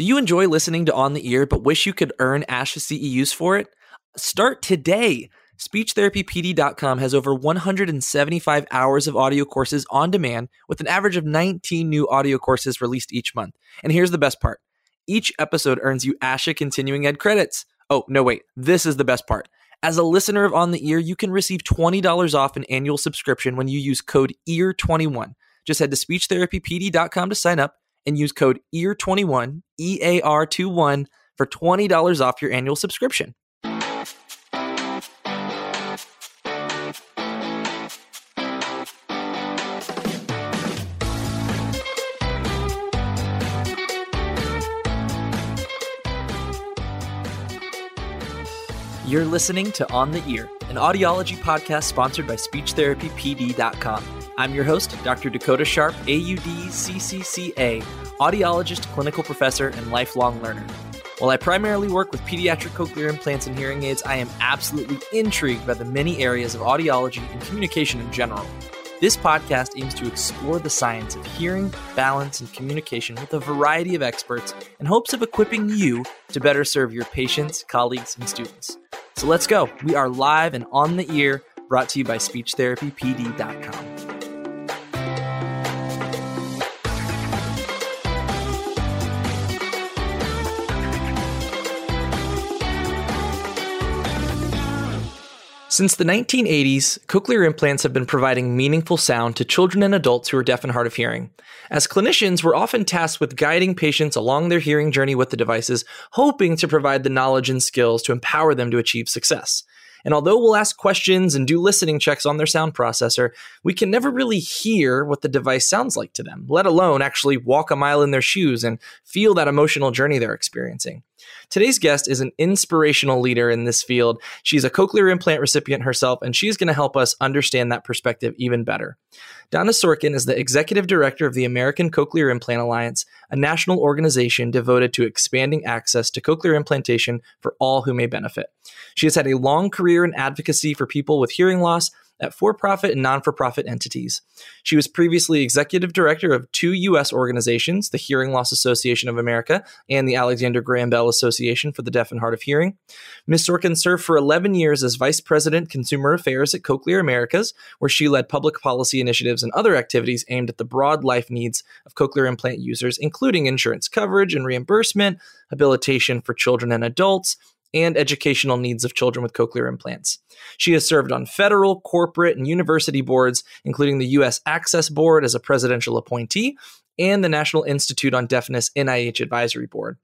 Do you enjoy listening to On the Ear but wish you could earn ASHA CEUs for it? Start today. SpeechTherapyPD.com has over 175 hours of audio courses on demand with an average of 19 new audio courses released each month. And here's the best part. Each episode earns you ASHA Continuing Ed credits. Oh, no, wait. This is the best part. As a listener of On the Ear, you can receive $20 off an annual subscription when you use code EAR21. Just head to SpeechTherapyPD.com to sign up and use code EAR21, E-A-R-21, for $20 off your annual subscription. You're listening to On the Ear, an audiology podcast sponsored by SpeechTherapyPD.com. I'm your host, Dr. Dakota Sharp, AUDCCCA, audiologist, clinical professor, and lifelong learner. While I primarily work with pediatric cochlear implants and hearing aids, I am absolutely intrigued by the many areas of audiology and communication in general. This podcast aims to explore the science of hearing, balance, and communication with a variety of experts in hopes of equipping you to better serve your patients, colleagues, and students. So let's go. We are live and on the ear, brought to you by SpeechTherapyPD.com. Since the 1980s, cochlear implants have been providing meaningful sound to children and adults who are deaf and hard of hearing. As clinicians, we're often tasked with guiding patients along their hearing journey with the devices, hoping to provide the knowledge and skills to empower them to achieve success. And although we'll ask questions and do listening checks on their sound processor, we can never really hear what the device sounds like to them, let alone actually walk a mile in their shoes and feel that emotional journey they're experiencing. Today's guest is an inspirational leader in this field. She's a cochlear implant recipient herself, and she's going to help us understand that perspective even better. Donna Sorkin is the executive director of the American Cochlear Implant Alliance, a national organization devoted to expanding access to cochlear implantation for all who may benefit. She has had a long career in advocacy for people with hearing loss at for-profit and non-for-profit entities. She was previously executive director of two U.S. organizations, the Hearing Loss Association of America and the Alexander Graham Bell Association for the Deaf and Hard of Hearing. Ms. Sorkin served for 11 years as Vice President, Consumer Affairs at Cochlear Americas, where she led public policy initiatives and other activities aimed at the broad life needs of cochlear implant users, including insurance coverage and reimbursement, habilitation for children and adults, and educational needs of children with cochlear implants. She has served on federal, corporate, and university boards, including the U.S. Access Board as a presidential appointee and the National Institute on Deafness NIH Advisory Board.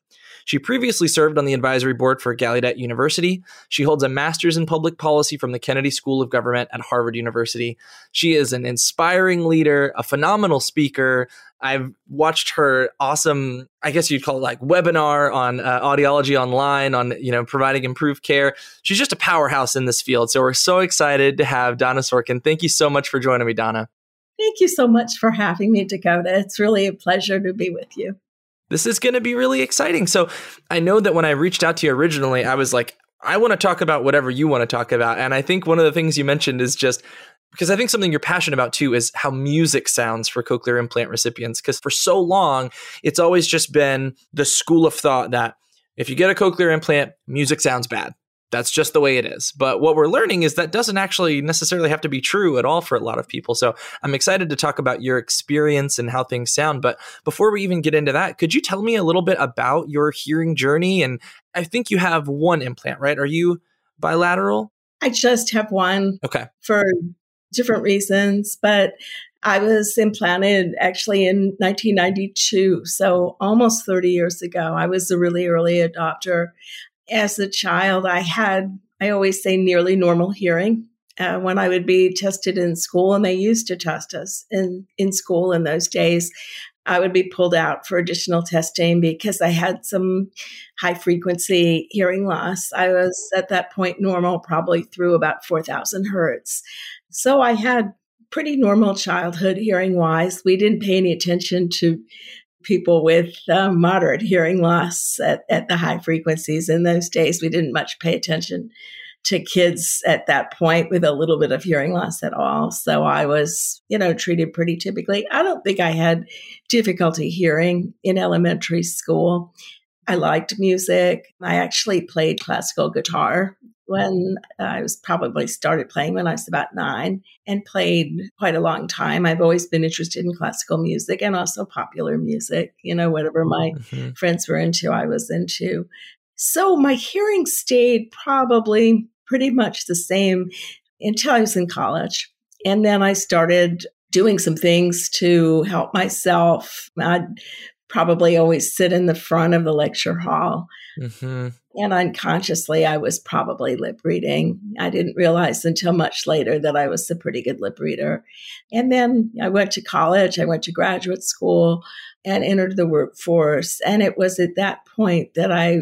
She previously served on the advisory board for Gallaudet University. She holds a master's in public policy from the Kennedy School of Government at Harvard University. She is an inspiring leader, a phenomenal speaker. I've watched her awesome, I guess you'd call it like webinar on audiology online on, providing improved care. She's just a powerhouse in this field. So we're so excited to have Donna Sorkin. Thank you so much for joining me, Donna. Thank you so much for having me, Dakota. It's really a pleasure to be with you. This is going to be really exciting. So I know that when I reached out to you originally, I was like, I want to talk about whatever you want to talk about. And I think one of the things you mentioned is just, because I think something you're passionate about too is how music sounds for cochlear implant recipients. Because for so long, it's always just been the school of thought that if you get a cochlear implant, music sounds bad. That's just the way it is. But what we're learning is that doesn't actually necessarily have to be true at all for a lot of people. So I'm excited to talk about your experience and how things sound. But before we even get into that, could you tell me a little bit about your hearing journey? And I think you have one implant, right? Are you bilateral? I just have one. Okay. For different reasons, but I was implanted actually in 1992. So almost 30 years ago. I was a really early adopter. As a child, I always say, nearly normal hearing when I would be tested in school, and they used to test us in school in those days. I would be pulled out for additional testing because I had some high-frequency hearing loss. I was, at that point, normal, probably through about 4,000 hertz. So I had pretty normal childhood hearing-wise. We didn't pay any attention to people with moderate hearing loss at the high frequencies. In those days, we didn't much pay attention to kids at that point with a little bit of hearing loss at all. So I was, treated pretty typically. I don't think I had difficulty hearing in elementary school. I liked music. I actually played classical guitar when I was probably started playing when I was about 9 and played quite a long time. I've always been interested in classical music and also popular music, you know, whatever my friends were into, I was into. So my hearing stayed probably pretty much the same until I was in college. And then I started doing some things to help myself. I'd probably always sit in the front of the lecture hall. And unconsciously, I was probably lip reading. I didn't realize until much later that I was a pretty good lip reader. And then I went to college, I went to graduate school and entered the workforce. And it was at that point that I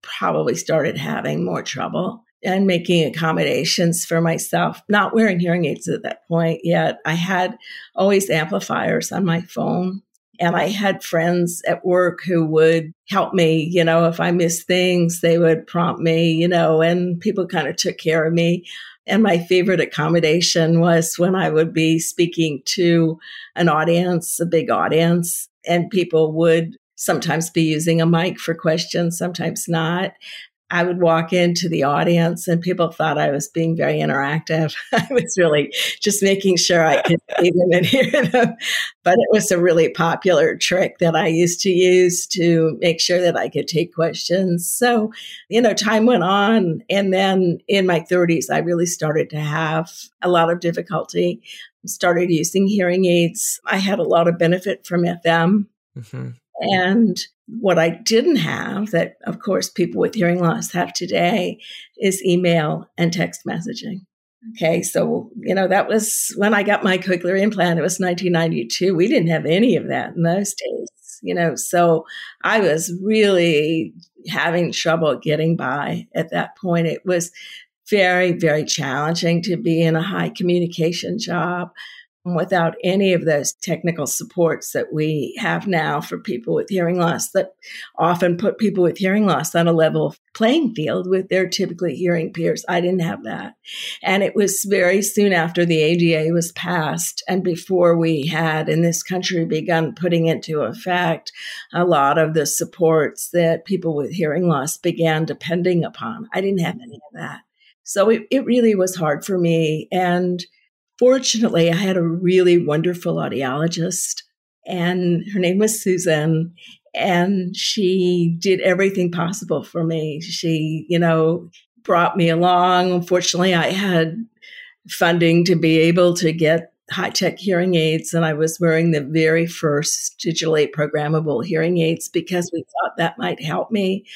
probably started having more trouble and making accommodations for myself, not wearing hearing aids at that point yet. I had always amplifiers on my phone. And I had friends at work who would help me, you know, if I missed things, they would prompt me, you know, and people kind of took care of me. And my favorite accommodation was when I would be speaking to an audience, a big audience, and people would sometimes be using a mic for questions, sometimes not. I would walk into the audience and people thought I was being very interactive. I was really just making sure I could see them and hear them. But it was a really popular trick that I used to use to make sure that I could take questions. So, you know, time went on. And then in my 30s, I really started to have a lot of difficulty, started using hearing aids. I had a lot of benefit from FM. And what I didn't have that, of course, people with hearing loss have today is email and text messaging. Okay. So, you know, that was when I got my cochlear implant. It was 1992. We didn't have any of that in those days, you know. So I was really having trouble getting by at that point. It was very, very challenging to be in a high communication job without any of those technical supports that we have now for people with hearing loss that often put people with hearing loss on a level playing field with their typically hearing peers. I didn't have that. And it was very soon after the ADA was passed and before we had in this country begun putting into effect a lot of the supports that people with hearing loss began depending upon. I didn't have any of that. So it really was hard for me. And fortunately, I had a really wonderful audiologist, and her name was Susan, and she did everything possible for me. She, you know, brought me along. Unfortunately, I had funding to be able to get high-tech hearing aids, and I was wearing the very first digitally programmable hearing aids because we thought that might help me.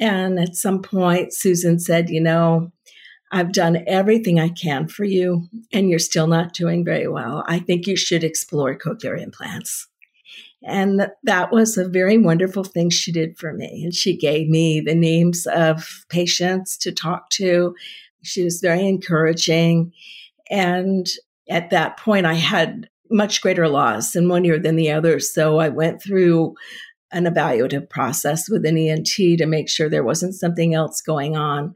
And at some point, Susan said, you know, I've done everything I can for you, and you're still not doing very well. I think you should explore cochlear implants. And that was a very wonderful thing she did for me. And she gave me the names of patients to talk to. She was very encouraging. And at that point, I had much greater loss in one ear than the other. So I went through an evaluative process with an ENT to make sure there wasn't something else going on.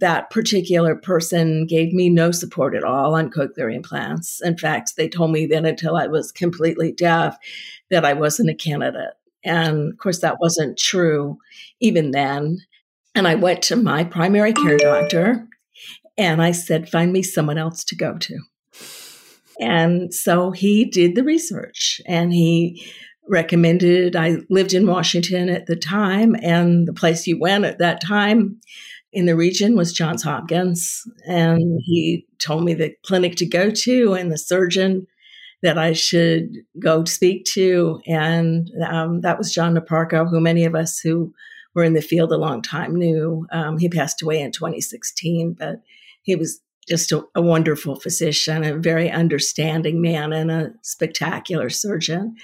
That particular person gave me no support at all on cochlear implants. In fact, they told me that until I was completely deaf, that I wasn't a candidate. And of course, that wasn't true even then. And I went to my primary care doctor and I said, find me someone else to go to. And so he did the research and he recommended, I lived in Washington at the time, and the place you went at that time in the region was Johns Hopkins. And he told me the clinic to go to and the surgeon that I should go speak to. And that was John Naparco, who many of us who were in the field a long time knew. He passed away in 2016, but he was just a wonderful physician, a very understanding man, and a spectacular surgeon.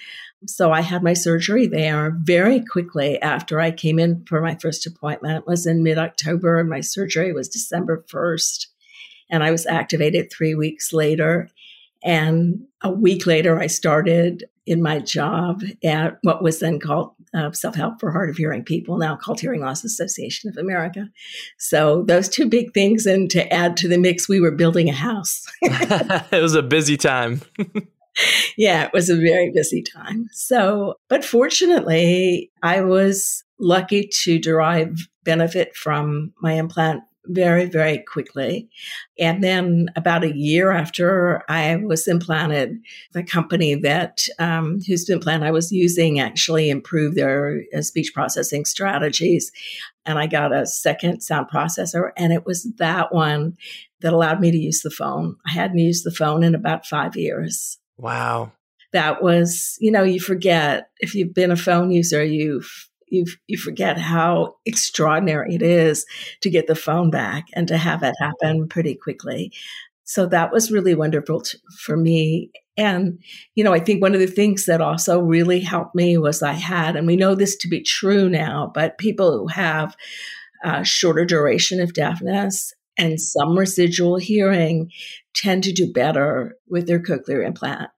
So I had my surgery there very quickly after I came in for my first appointment. It was in mid-October, and my surgery was December 1st. And I was activated 3 weeks later. And a week later, I started in my job at what was then called Self-Help for Hard of Hearing People, now called Hearing Loss Association of America. So those two big things. And to add to the mix, we were building a house. It was a busy time. Yeah, it was a very busy time. So, but fortunately, I was lucky to derive benefit from my implant very, very quickly. And then about a year after I was implanted, the company that whose implant I was using actually improved their speech processing strategies. And I got a second sound processor, and it was that one that allowed me to use the phone. I hadn't used the phone in about 5 years. Wow. That was, you know, you forget if you've been a phone user, you forget how extraordinary it is to get the phone back and to have it happen pretty quickly. So that was really wonderful for me. And, you know, I think one of the things that also really helped me was I had, and we know this to be true now, but people who have shorter duration of deafness and some residual hearing tend to do better with their cochlear implant.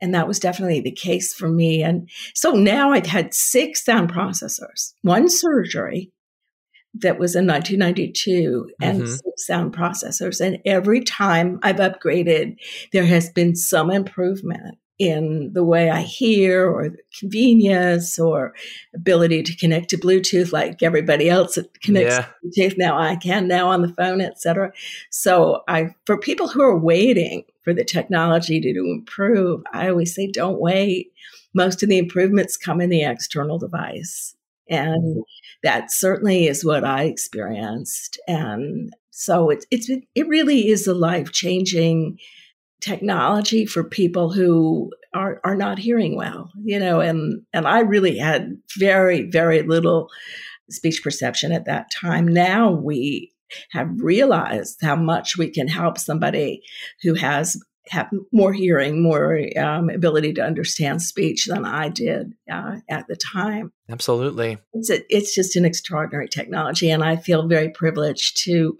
And that was definitely the case for me. And so now I've had 6 sound processors, 1 surgery that was in 1992 and 6 sound processors. And every time I've upgraded, there has been some improvement in the way I hear or convenience or ability to connect to Bluetooth like everybody else connects to Bluetooth. Now I can, now on the phone, et cetera. So for people who are waiting for the technology to improve, I always say don't wait. Most of the improvements come in the external device. And that certainly is what I experienced. And so it really is a life-changing technology for people who are not hearing well, you know, and I really had very, very little speech perception at that time. Now we have realized how much we can help somebody who have more hearing, more ability to understand speech than I did at the time. Absolutely. It's just an extraordinary technology. And I feel very privileged to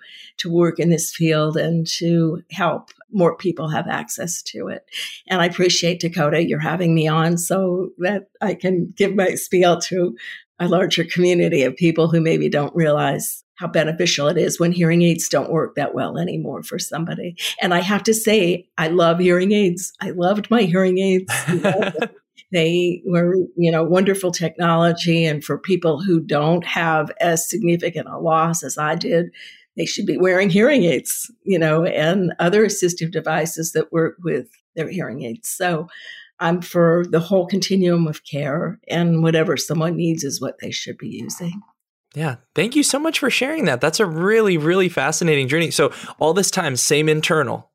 work in this field and to help more people have access to it. And I appreciate, Dakota, you're having me on so that I can give my spiel to a larger community of people who maybe don't realize how beneficial it is when hearing aids don't work that well anymore for somebody. And I have to say, I love hearing aids. I loved my hearing aids. They were, you know, wonderful technology. And for people who don't have as significant a loss as I did, they should be wearing hearing aids, you know, and other assistive devices that work with their hearing aids. So I'm for the whole continuum of care, and whatever someone needs is what they should be using. Yeah. Thank you so much for sharing that. That's a really, really fascinating journey. So all this time, same internal.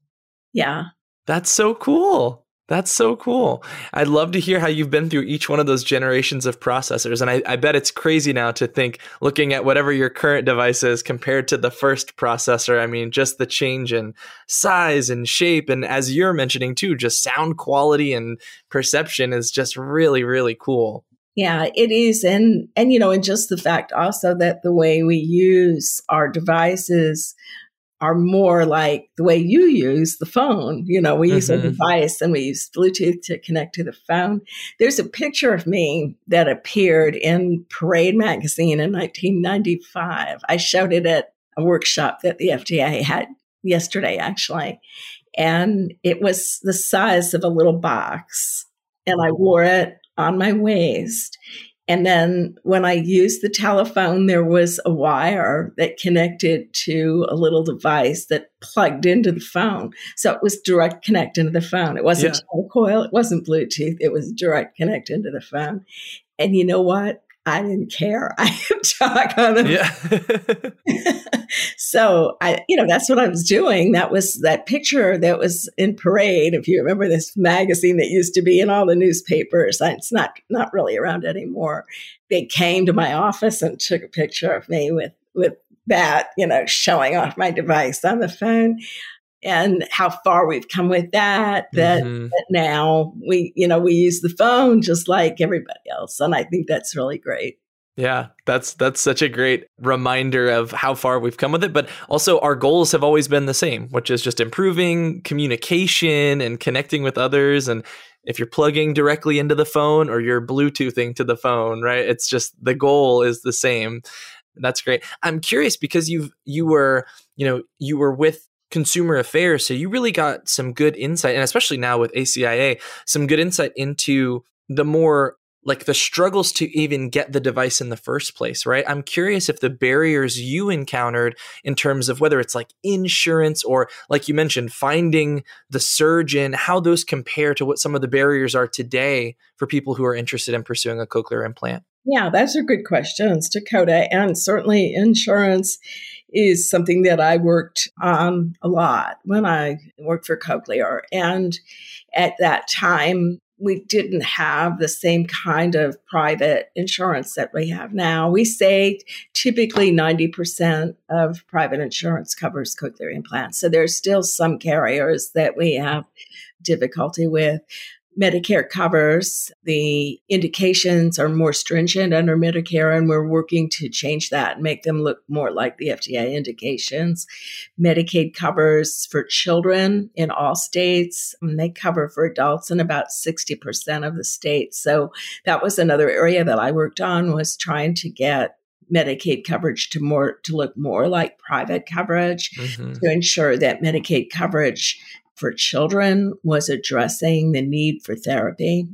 Yeah. That's so cool. That's so cool. I'd love to hear how you've been through each one of those generations of processors. And I bet it's crazy now to think, looking at whatever your current device is compared to the first processor. I mean, just the change in size and shape. And as you're mentioning too, just sound quality and perception is just really, really cool. Yeah, it is. And you know, and just the fact also that the way we use our devices are more like the way you use the phone. You know, we use a device and we use Bluetooth to connect to the phone. There's a picture of me that appeared in Parade magazine in 1995. I showed it at a workshop that the FDA had yesterday, actually. And it was the size of a little box. And I wore it on my waist. And then when I used the telephone, there was a wire that connected to a little device that plugged into the phone. So it was direct connect into the phone. It wasn't a coil. It wasn't Bluetooth. It was direct connect into the phone. And you know what? I didn't care. I could talk on it. Yeah. So that's what I was doing. That was that picture that was in Parade. If you remember this magazine that used to be in all the newspapers, it's not really around anymore. They came to my office and took a picture of me with that, you know, showing off my device on the phone. And how far we've come with that now we use the phone just like everybody else. And I think that's really great. Yeah, that's such a great reminder of how far we've come with it. But also our goals have always been the same, which is just improving communication and connecting with others. And if you're plugging directly into the phone or you're Bluetoothing to the phone, right? It's just the goal is the same. That's great. I'm curious because you were with Consumer Affairs. So you really got some good insight, and especially now with ACIA, some good insight into the more like the struggles to even get the device in the first place, right? I'm curious if the barriers you encountered in terms of whether it's like insurance or, like you mentioned, finding the surgeon, how those compare to what some of the barriers are today for people who are interested in pursuing a cochlear implant. Yeah, those are good questions, Dakota. And certainly insurance is something that I worked on a lot when I worked for Cochlear. And at that time, we didn't have the same kind of private insurance that we have now. We say typically 90% of private insurance covers cochlear implants. So there's still some carriers that we have difficulty with. Medicare covers. The indications are more stringent under Medicare, and we're working to change that and make them look more like the FDA indications. Medicaid covers for children in all states, and they cover for adults in about 60% of the states. So that was another area that I worked on, was trying to get Medicaid coverage to look more like private coverage, to ensure that Medicaid coverage for children was addressing the need for therapy.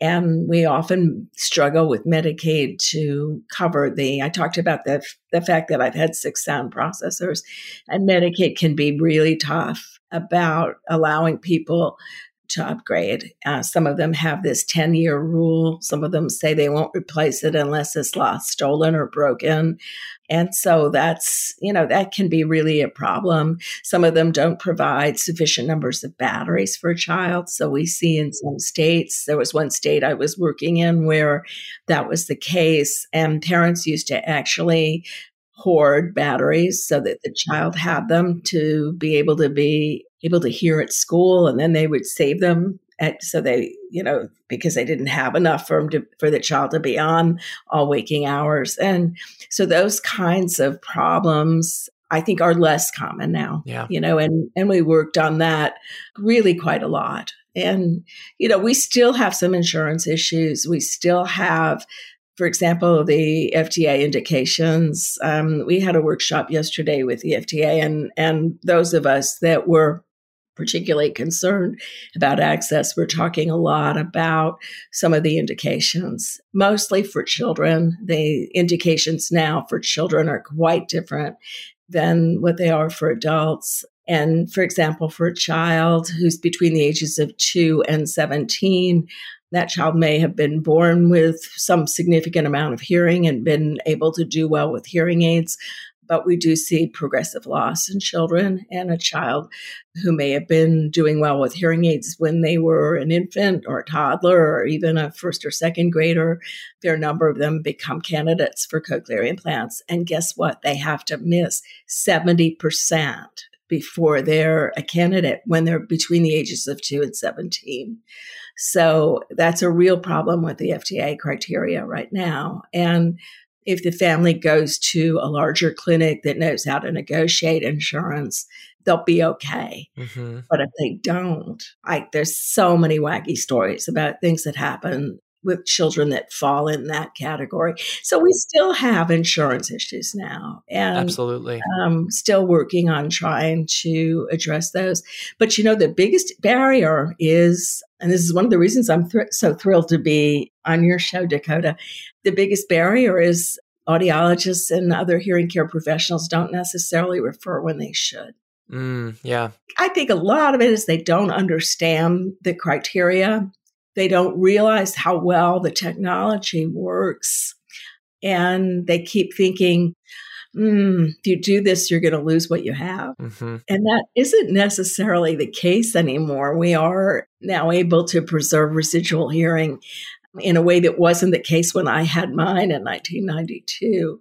And we often struggle with Medicaid to cover I talked about the fact that I've had 6 sound processors, and Medicaid can be really tough about allowing people to upgrade. Some of them have this 10-year rule. Some of them say they won't replace it unless it's lost, stolen, or broken. And so that's, that can be really a problem. Some of them don't provide sufficient numbers of batteries for a child. So we see in some states, there was one state I was working in where that was the case, and parents used to actually hoard batteries so that the child had them to be able to hear at school, and then they would save them because they didn't have enough for the child to be on all waking hours. And so those kinds of problems, I think, are less common now. Yeah. And we worked on that really quite a lot. And, we still have some insurance issues. We still have, for example, the FDA indications. We had a workshop yesterday with the FDA, and those of us that were particularly concerned about access, we're talking a lot about some of the indications, mostly for children. The indications now for children are quite different than what they are for adults. And for example, for a child who's between the ages of 2 and 17, that child may have been born with some significant amount of hearing and been able to do well with hearing aids. But we do see progressive loss in children, and a child who may have been doing well with hearing aids when they were an infant or a toddler or even a first or second grader, their number of them become candidates for cochlear implants. And guess what? They have to miss 70% before they're a candidate when they're between the ages of 2 and 17. So that's a real problem with the FDA criteria right now. And if the family goes to a larger clinic that knows how to negotiate insurance, they'll be okay. Mm-hmm. But if they don't, there's so many wacky stories about things that happen with children that fall in that category. So we still have insurance issues now. And absolutely. Still working on trying to address those. But, the biggest barrier is, and this is one of the reasons I'm so thrilled to be on your show, Dakota, the biggest barrier is audiologists and other hearing care professionals don't necessarily refer when they should. Yeah. I think a lot of it is they don't understand the criteria. They don't realize how well the technology works, and they keep thinking, if you do this, you're going to lose what you have. Mm-hmm. And that isn't necessarily the case anymore. We are now able to preserve residual hearing in a way that wasn't the case when I had mine in 1992.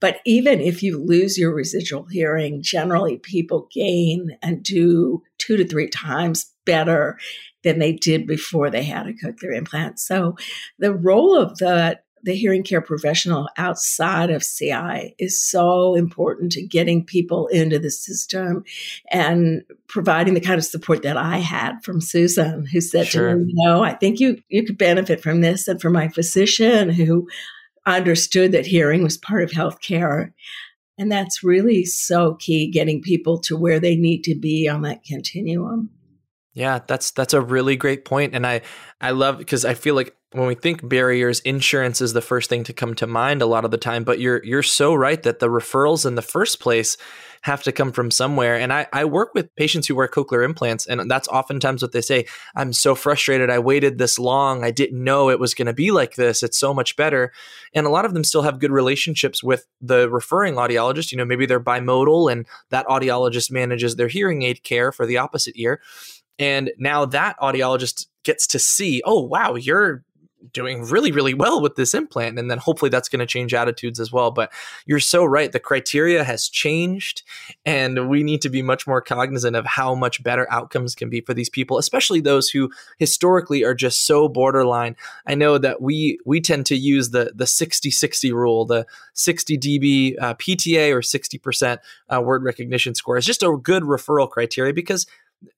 But even if you lose your residual hearing, generally people gain and do 2 to 3 times better than they did before they had a cochlear implant. So the role of the hearing care professional outside of CI is so important to getting people into the system and providing the kind of support that I had from Susan, who said to me, I think you could benefit from this, and from my physician who understood that hearing was part of healthcare. And that's really so key, getting people to where they need to be on that continuum. Yeah, that's a really great point. And I love, because I feel like When we think barriers, insurance is the first thing to come to mind a lot of the time, but you're so right that the referrals in the first place have to come from somewhere. And I work with patients who wear cochlear implants, and that's oftentimes what they say. I'm so frustrated. I waited this long. I didn't know it was going to be like this. It's so much better. And a lot of them still have good relationships with the referring audiologist. You know, maybe they're bimodal and that audiologist manages their hearing aid care for the opposite ear. And now that audiologist gets to see, oh, wow, you're doing really, really well with this implant. And then hopefully that's going to change attitudes as well. But you're so right. The criteria has changed, and we need to be much more cognizant of how much better outcomes can be for these people, especially those who historically are just so borderline. I know that we tend to use the 60-60 rule, the 60 dB PTA or 60% word recognition score is just a good referral criteria, because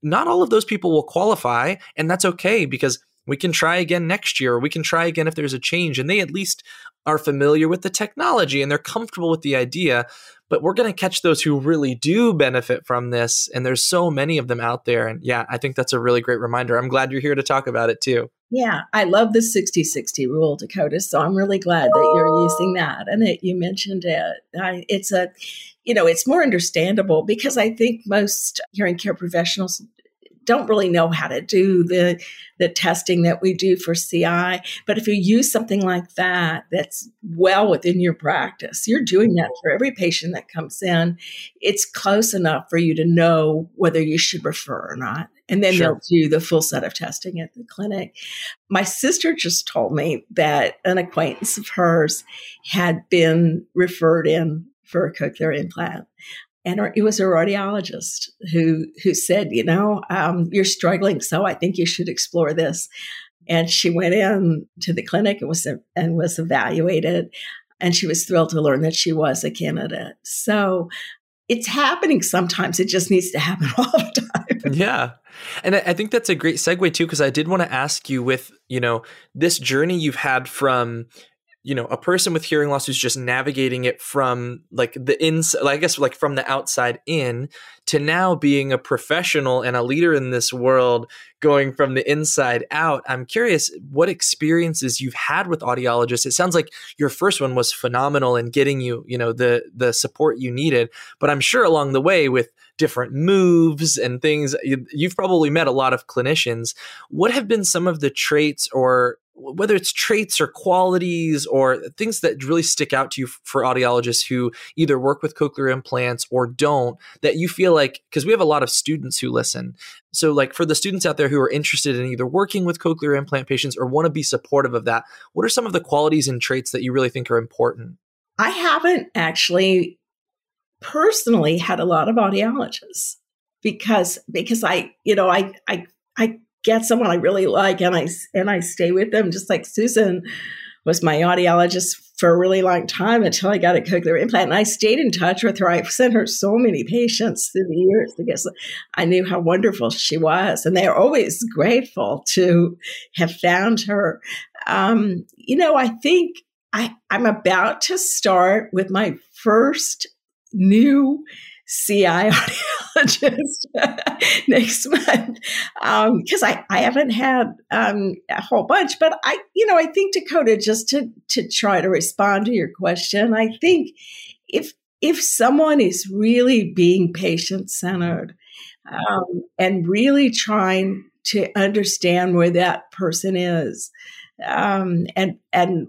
not all of those people will qualify, and that's okay, because we can try again next year, or we can try again if there's a change. And they at least are familiar with the technology and they're comfortable with the idea. But we're going to catch those who really do benefit from this. And there's so many of them out there. And yeah, I think that's a really great reminder. I'm glad you're here to talk about it too. Yeah, I love the 60-60 rule, Dakota. So I'm really glad that you're using that and that you mentioned it. It's more understandable, because I think most hearing care professionals don't really know how to do the testing that we do for CI. But if you use something like that, that's well within your practice, you're doing that for every patient that comes in. It's close enough for you to know whether you should refer or not. And then Sure. They'll do the full set of testing at the clinic. My sister just told me that an acquaintance of hers had been referred in for a cochlear implant. And it was her audiologist who said, you're struggling, so I think you should explore this. And she went in to the clinic and was evaluated. And she was thrilled to learn that she was a candidate. So it's happening sometimes. It just needs to happen all the time. Yeah. And I think that's a great segue too, because I did want to ask you with, this journey you've had from a person with hearing loss who's just navigating it from from the outside in, to now being a professional and a leader in this world, going from the inside out. I'm curious what experiences you've had with audiologists. It sounds like your first one was phenomenal in getting you, the support you needed, but I'm sure along the way with different moves and things, you've probably met a lot of clinicians. What have been some of the traits, or whether it's traits or qualities or things that really stick out to you for audiologists who either work with cochlear implants or don't, that you feel like, because we have a lot of students who listen. So like for the students out there who are interested in either working with cochlear implant patients or want to be supportive of that, what are some of the qualities and traits that you really think are important? I haven't actually personally had a lot of audiologists because I get someone I really like and I stay with them. Just like Susan was my audiologist for a really long time until I got a cochlear implant, and I stayed in touch with her. I sent her so many patients through the years because I knew how wonderful she was, and they're always grateful to have found her. I think I'm about to start with my first new CI audiologist next month, because I haven't had a whole bunch. But I think, Dakota, just to try to respond to your question, I think if someone is really being patient-centered and really trying to understand where that person is, and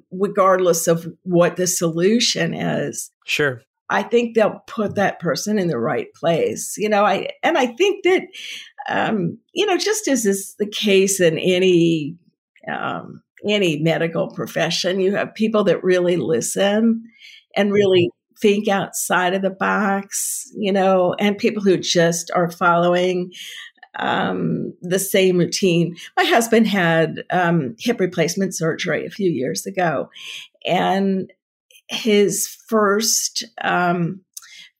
regardless of what the solution is, sure. I think they'll put that person in the right place. I think that, just as is the case in any medical profession, you have people that really listen and really think outside of the box, and people who just are following the same routine. My husband had hip replacement surgery a few years ago, and his first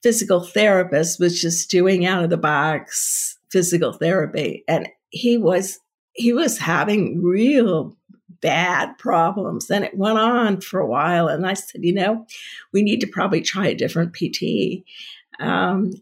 physical therapist was just doing out of the box physical therapy, and he was having real bad problems, and it went on for a while. And I said, we need to probably try a different PT. And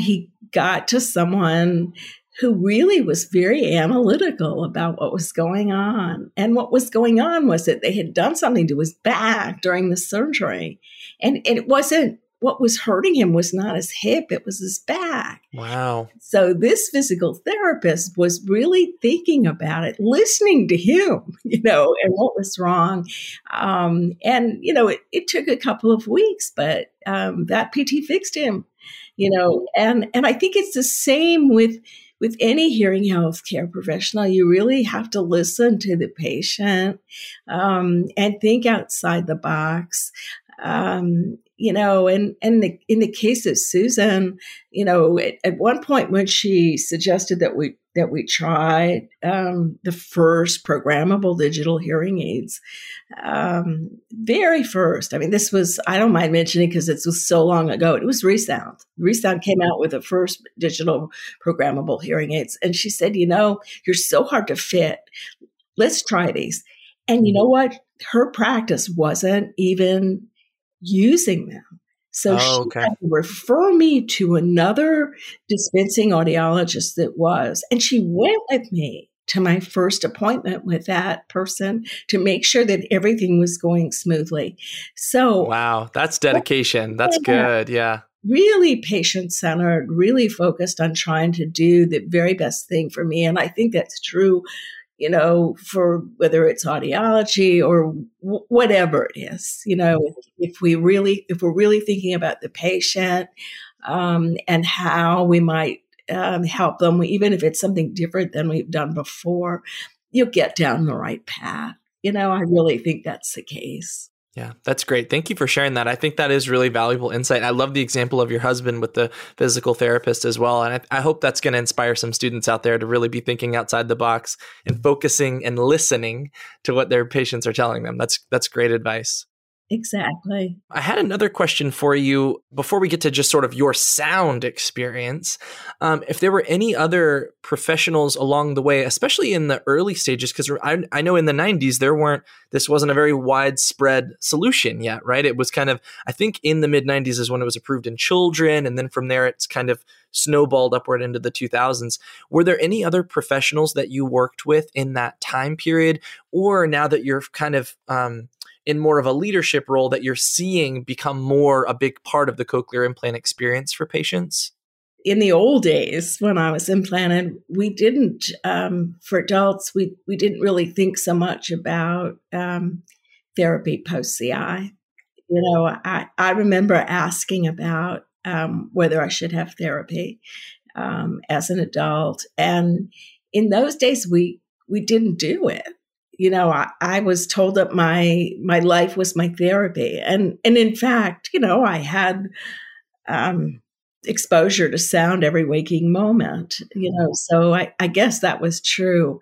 he got to someone who really was very analytical about what was going on. And what was going on was that they had done something to his back during the surgery. And it wasn't, what was hurting him was not his hip, it was his back. Wow. So this physical therapist was really thinking about it, listening to him, you know, and what was wrong. And, you know, it took a couple of weeks, but that PT fixed him, you know. And I think it's the same with any hearing healthcare professional. You really have to listen to the patient and think outside the box. You know, and in the case of Susan, you know, at one point when she suggested that we try the first programmable digital hearing aids, very first. I mean, this was, I don't mind mentioning because it was so long ago. It was ReSound. ReSound came out with the first digital programmable hearing aids. And she said, you know, you're so hard to fit. Let's try these. And you know what? Her practice wasn't even using them. So she had to refer me to another dispensing audiologist that was. And she went with me to my first appointment with that person to make sure that everything was going smoothly. So wow, that's dedication. That's good. Yeah. Really patient-centered, really focused on trying to do the very best thing for me. And I think that's true, you know, for whether it's audiology or whatever it is, you know, if we're really thinking about the patient and how we might help them, even if it's something different than we've done before, you'll get down the right path. You know, I really think that's the case. Yeah, that's great. Thank you for sharing that. I think that is really valuable insight. I love the example of your husband with the physical therapist as well. And I hope that's going to inspire some students out there to really be thinking outside the box and focusing and listening to what their patients are telling them. That's great advice. Exactly. I had another question for you before we get to just sort of your sound experience. If there were any other professionals along the way, especially in the early stages, because I know in the 90s, this wasn't a very widespread solution yet, right? It was kind of, I think in the mid 90s is when it was approved in children. And then from there, it's kind of snowballed upward into the 2000s. Were there any other professionals that you worked with in that time period? Or now that you're kind of, in more of a leadership role that you're seeing become more a big part of the cochlear implant experience for patients? In the old days when I was implanted, we didn't, for adults, we didn't really think so much about therapy post-CI. You know, I remember asking about whether I should have therapy as an adult. And in those days, we didn't do it. You know, I was told that my life was my therapy. And in fact, you know, I had exposure to sound every waking moment, you know, so I guess that was true.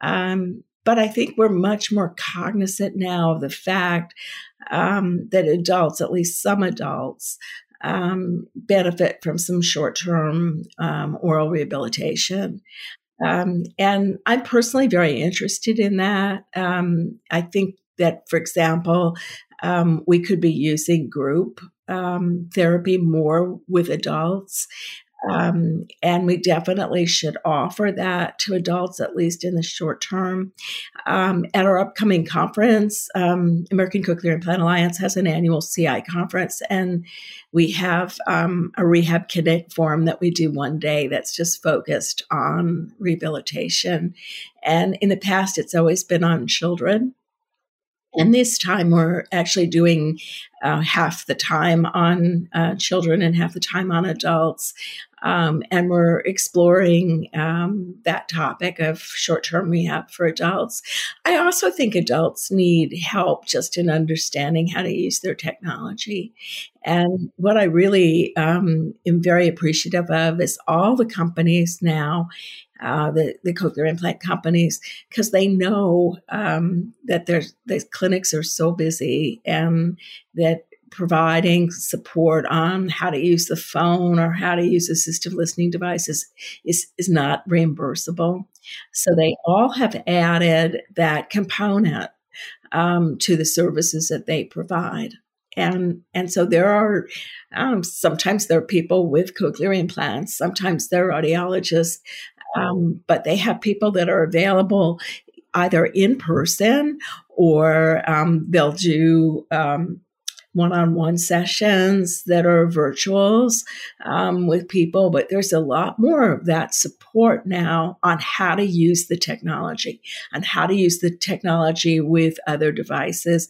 But I think we're much more cognizant now of the fact that adults, at least some adults, benefit from some short-term oral rehabilitation. And I'm personally very interested in that. I think that, for example, we could be using group therapy more with adults. And we definitely should offer that to adults, at least in the short term. At our upcoming conference, American Cochlear Implant Alliance has an annual CI conference, and we have a Rehab Connect forum that we do one day that's just focused on rehabilitation. And in the past, it's always been on children. And this time we're actually doing half the time on children and half the time on adults. And we're exploring that topic of short-term rehab for adults. I also think adults need help just in understanding how to use their technology. And what I really am very appreciative of is all the companies now, the cochlear implant companies, because they know that the clinics are so busy and that providing support on how to use the phone or how to use assistive listening devices is not reimbursable. So they all have added that component to the services that they provide. And so there are, sometimes there are people with cochlear implants, sometimes there are audiologists But they have people that are available either in person or they'll do one-on-one sessions that are virtuals with people. But there's a lot more of that support now on how to use the technology and how to use the technology with other devices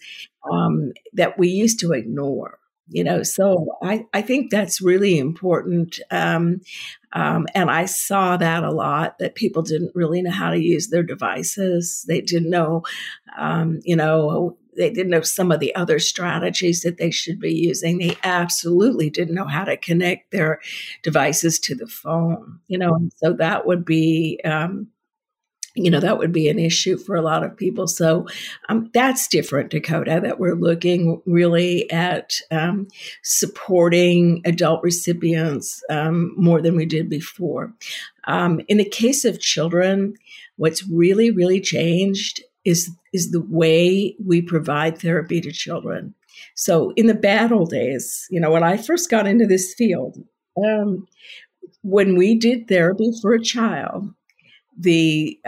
that we used to ignore. You know, so I think that's really important. And I saw that a lot, that people didn't really know how to use their devices. They didn't know, they didn't know some of the other strategies that they should be using. They absolutely didn't know how to connect their devices to the phone, and so that would be, that would be an issue for a lot of people. So that's different, Dakota, that we're looking really at supporting adult recipients more than we did before. In the case of children, what's really, really changed is the way we provide therapy to children. So in the bad old days, when I first got into this field, when we did therapy for a child, the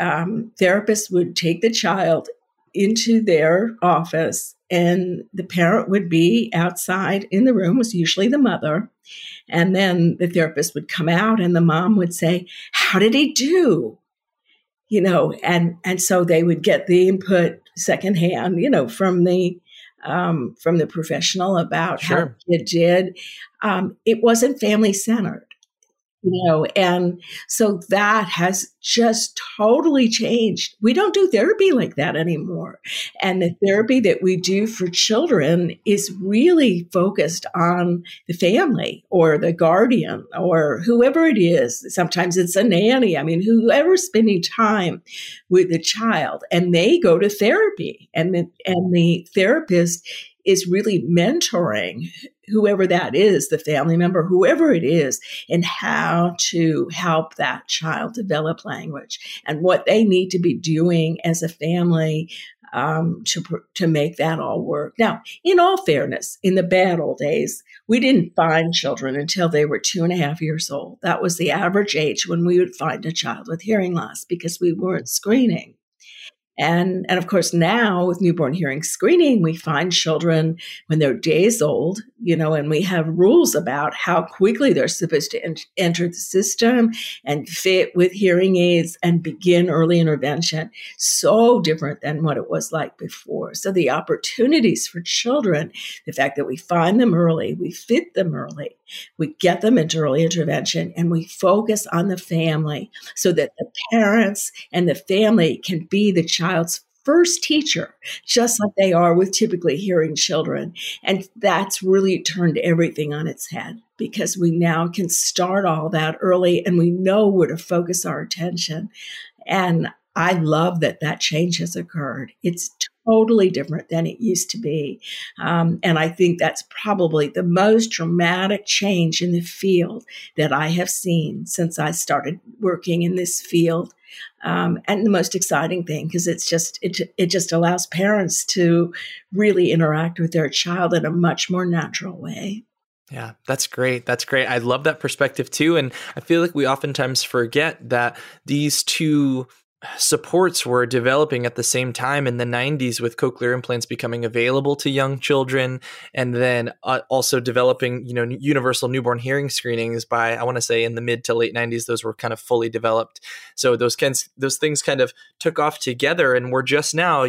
therapist would take the child into their office and the parent would be outside in the room, was usually the mother. And then the therapist would come out and the mom would say, "How did he do?" And so they would get the input secondhand, from the professional about Sure. how it did. It wasn't family centered. And so that has just totally changed. We don't do therapy like that anymore. And the therapy that we do for children is really focused on the family or the guardian or whoever it is. Sometimes it's a nanny. I mean, whoever's spending time with the child, and they go to therapy, and the therapist is really mentoring whoever that is, the family member, whoever it is, in how to help that child develop language and what they need to be doing as a family to make that all work. Now, in all fairness, in the bad old days, we didn't find children until they were 2.5 years old. That was the average age when we would find a child with hearing loss because we weren't screening. And of course, now with newborn hearing screening, we find children when they're days old, and we have rules about how quickly they're supposed to enter the system and fit with hearing aids and begin early intervention. So different than what it was like before. So the opportunities for children, the fact that we find them early, we fit them early, we get them into early intervention, and we focus on the family so that the parents and the family can be the child's first teacher, just like they are with typically hearing children. And that's really turned everything on its head because we now can start all that early and we know where to focus our attention. And I love that change has occurred. It's totally different than it used to be. And I think that's probably the most dramatic change in the field that I have seen since I started working in this field. And the most exciting thing, because it just allows parents to really interact with their child in a much more natural way. Yeah, that's great. That's great. I love that perspective too. And I feel like we oftentimes forget that these two supports were developing at the same time in the 90s with cochlear implants becoming available to young children, and then also developing, universal newborn hearing screenings by, I want to say, in the mid to late 90s, those were kind of fully developed. So those things kind of took off together, and we're just now,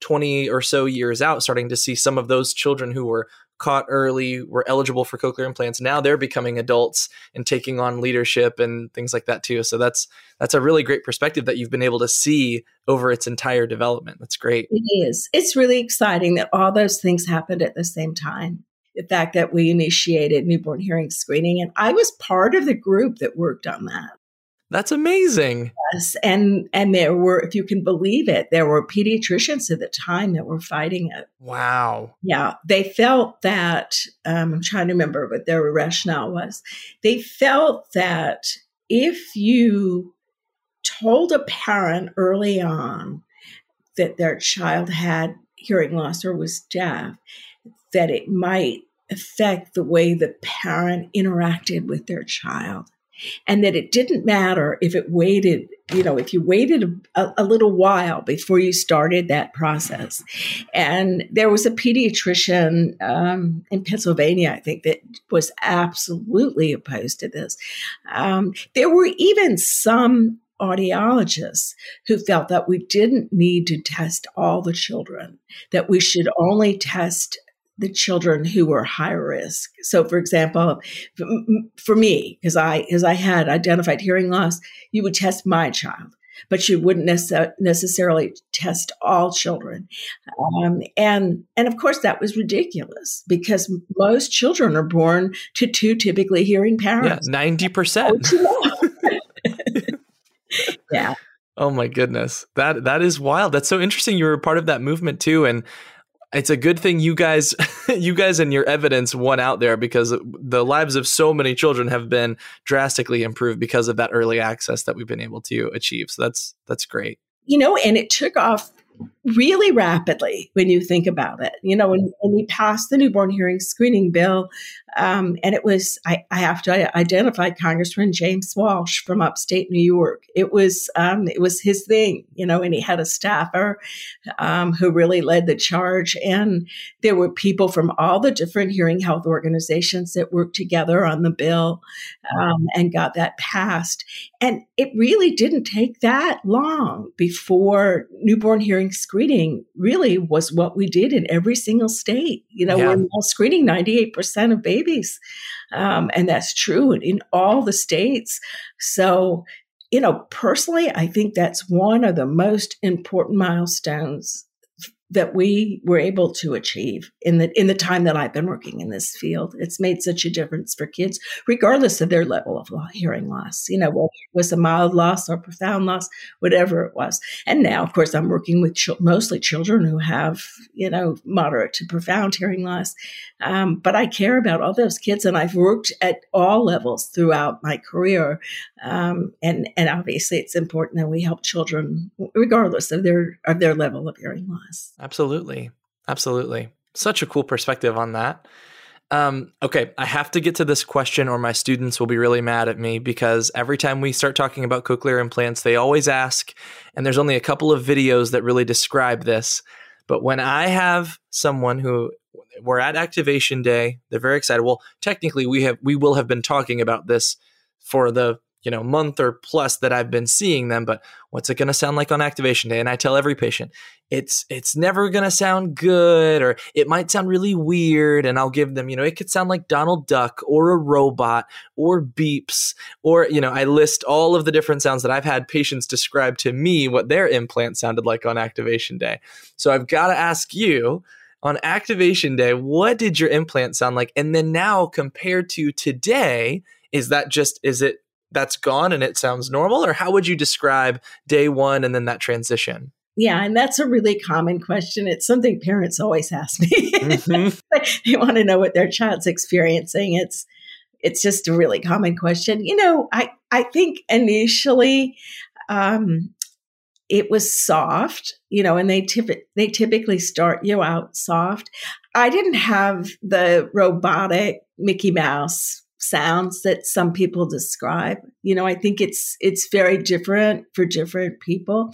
20 or so years out, starting to see some of those children who were caught early, were eligible for cochlear implants. Now they're becoming adults and taking on leadership and things like that too. So that's a really great perspective that you've been able to see over its entire development. That's great. It is. It's really exciting that all those things happened at the same time. The fact that we initiated newborn hearing screening, and I was part of the group that worked on that. That's amazing. Yes. And there were, if you can believe it, there were pediatricians at the time that were fighting it. Wow. Yeah. They felt that, I'm trying to remember what their rationale was. They felt that if you told a parent early on that their child had hearing loss or was deaf, that it might affect the way the parent interacted with their child. and that it didn't matter if it waited, you know, if you waited a little while before you started that process. And there was a pediatrician in Pennsylvania, I think, that was absolutely opposed to this. There were even some audiologists who felt that we didn't need to test all the children, that we should only test the children who were high risk. So, for example, for me, because I had identified hearing loss, you would test my child, but you wouldn't necessarily test all children. And of course, that was ridiculous because most children are born to two typically hearing parents. Yeah, 90%. Yeah. Oh my goodness. That is wild. That's so interesting. You were a part of that movement too. And it's a good thing you guys and your evidence won out there, because the lives of so many children have been drastically improved because of that early access that we've been able to achieve. So that's great. You know, and it took off really rapidly when you think about it. You know, when we passed the newborn hearing screening bill, and it was, I have to identify Congressman James Walsh from upstate New York. It was his thing, you know, and he had a staffer who really led the charge. And there were people from all the different hearing health organizations that worked together on the bill and got that passed. And it really didn't take that long before newborn hearing screening really was what we did in every single state. You know, yeah. We're now screening 98% of babies. And that's true in all the states. So, you know, personally, I think that's one of the most important milestones that we were able to achieve in the time that I've been working in this field. It's made such a difference for kids, regardless of their level of hearing loss, you know, whether it was a mild loss or profound loss, whatever it was. And now, of course, I'm working with mostly children who have, you know, moderate to profound hearing loss. But I care about all those kids, and I've worked at all levels throughout my career. And obviously, it's important that we help children, regardless of their level of hearing loss. Absolutely. Absolutely. Such a cool perspective on that. Okay. I have to get to this question or my students will be really mad at me, because every time we start talking about cochlear implants, they always ask, and there's only a couple of videos that really describe this. But when I have someone who we're at activation day, they're very excited. Well, technically we will have been talking about this for the, you know, month or plus that I've been seeing them, but what's it going to sound like on activation day? And I tell every patient, it's never going to sound good, or it might sound really weird. And I'll give them, you know, it could sound like Donald Duck or a robot or beeps, or, you know, I list all of the different sounds that I've had patients describe to me what their implant sounded like on activation day. So I've got to ask you, on activation day, what did your implant sound like? And then now compared to today, that's gone and it sounds normal? Or how would you describe day one and then that transition? Yeah, and that's a really common question. It's something parents always ask me. Mm-hmm. They want to know what their child's experiencing. It's just a really common question. You know, I think initially it was soft, you know, and they typically start you out soft. I didn't have the robotic Mickey Mouse sounds that some people describe. You know, I think it's very different for different people.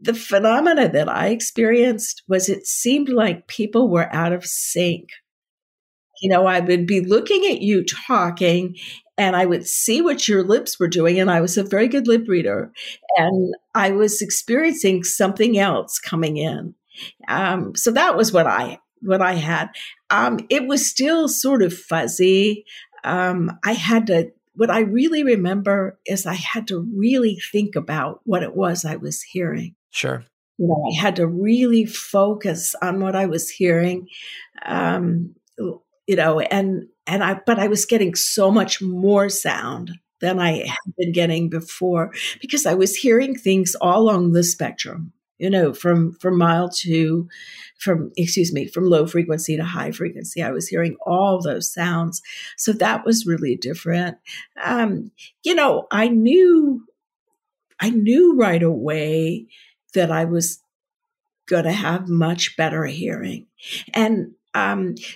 The phenomena that I experienced was it seemed like people were out of sync. You know, I would be looking at you talking, and I would see what your lips were doing, and I was a very good lip reader, and I was experiencing something else coming in. So that was what I had. It was still sort of fuzzy. What I really remember is I had to really think about what it was I was hearing. Sure. You know, I had to really focus on what I was hearing, you know, but I was getting so much more sound than I had been getting before, because I was hearing things all along the spectrum, you know, from low frequency to high frequency. I was hearing all those sounds. So that was really different. You know, I knew right away that I was going to have much better hearing. And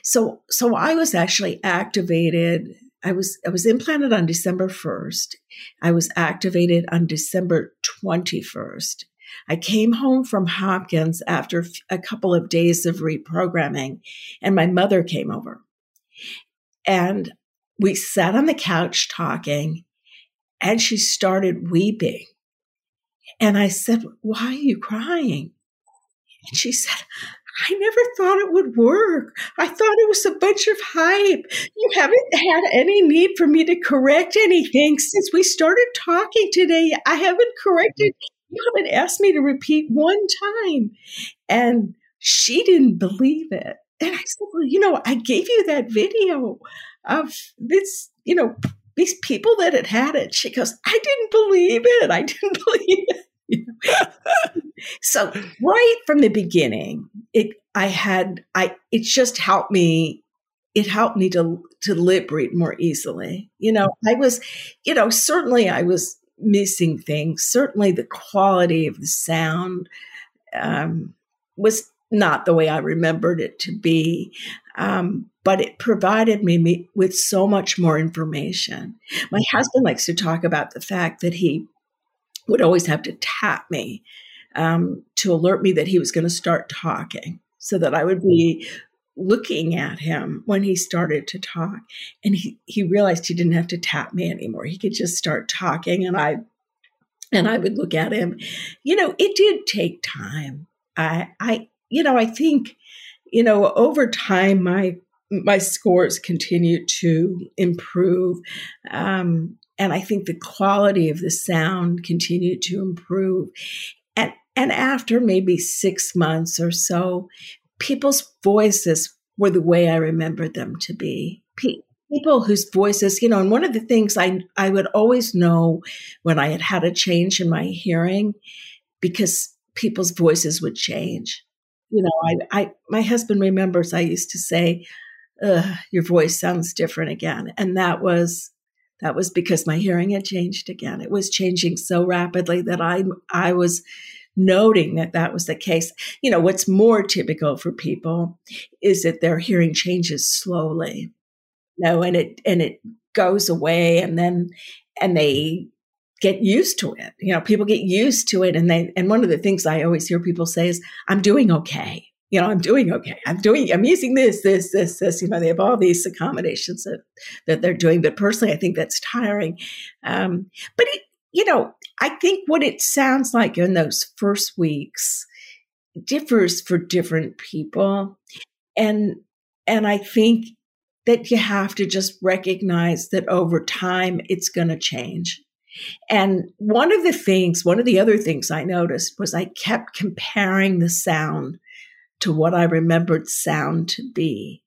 so I was actually activated I was implanted on December 1st. I was activated on December 21st. I came home from Hopkins after a couple of days of reprogramming, and my mother came over. And we sat on the couch talking, and she started weeping. And I said, "Why are you crying?" And she said, "I never thought it would work. I thought it was a bunch of hype. You haven't had any need for me to correct anything since we started talking today. I haven't corrected. You haven't asked me to repeat one time." And she didn't believe it. And I said, "Well, I gave you that video of this, these people that had had it." She goes, "I didn't believe it. I didn't believe it." So right from the beginning, it just helped me. It helped me to lip read more easily. Certainly I was missing things. Certainly the quality of the sound was not the way I remembered it to be. But it provided me with so much more information. My husband likes to talk about the fact that he would always have to tap me to alert me that he was going to start talking, so that I would be looking at him when he started to talk. And he realized he didn't have to tap me anymore. He could just start talking, and I would look at him. It did take time. I think over time my scores continued to improve. And I think the quality of the sound continued to improve. And after maybe 6 months or so, people's voices were the way I remembered them to be. People whose voices, and one of the things I would always know when I had a change in my hearing, because people's voices would change. My husband remembers I used to say, "Your voice sounds different again." And that was because my hearing had changed again. It was changing so rapidly that I was noting that was the case. What's more typical for people is that their hearing changes slowly, and it goes away, and they get used to it. People get used to it, and one of the things I always hear people say is, "I'm doing okay. I'm doing okay. I'm using this. They have all these accommodations that they're doing. But personally, I think that's tiring. But I think what it sounds like in those first weeks differs for different people. And I think that you have to just recognize that over time, it's going to change. And one of the other things I noticed was I kept comparing the sound to what I remembered sound to be.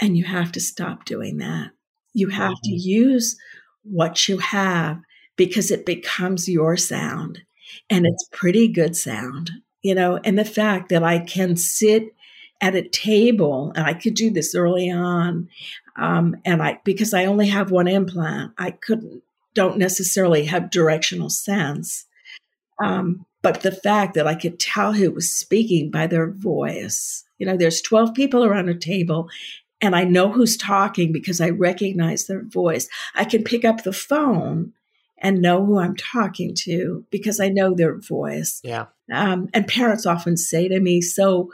And you have to stop doing that. You have to use what you have, because it becomes your sound, and it's pretty good sound, and the fact that I can sit at a table, and I could do this early on. Because I only have one implant, I don't necessarily have directional sense. But the fact that I could tell who was speaking by their voice, there's 12 people around a table, and I know who's talking because I recognize their voice. I can pick up the phone and know who I'm talking to because I know their voice. Yeah. And parents often say to me, "So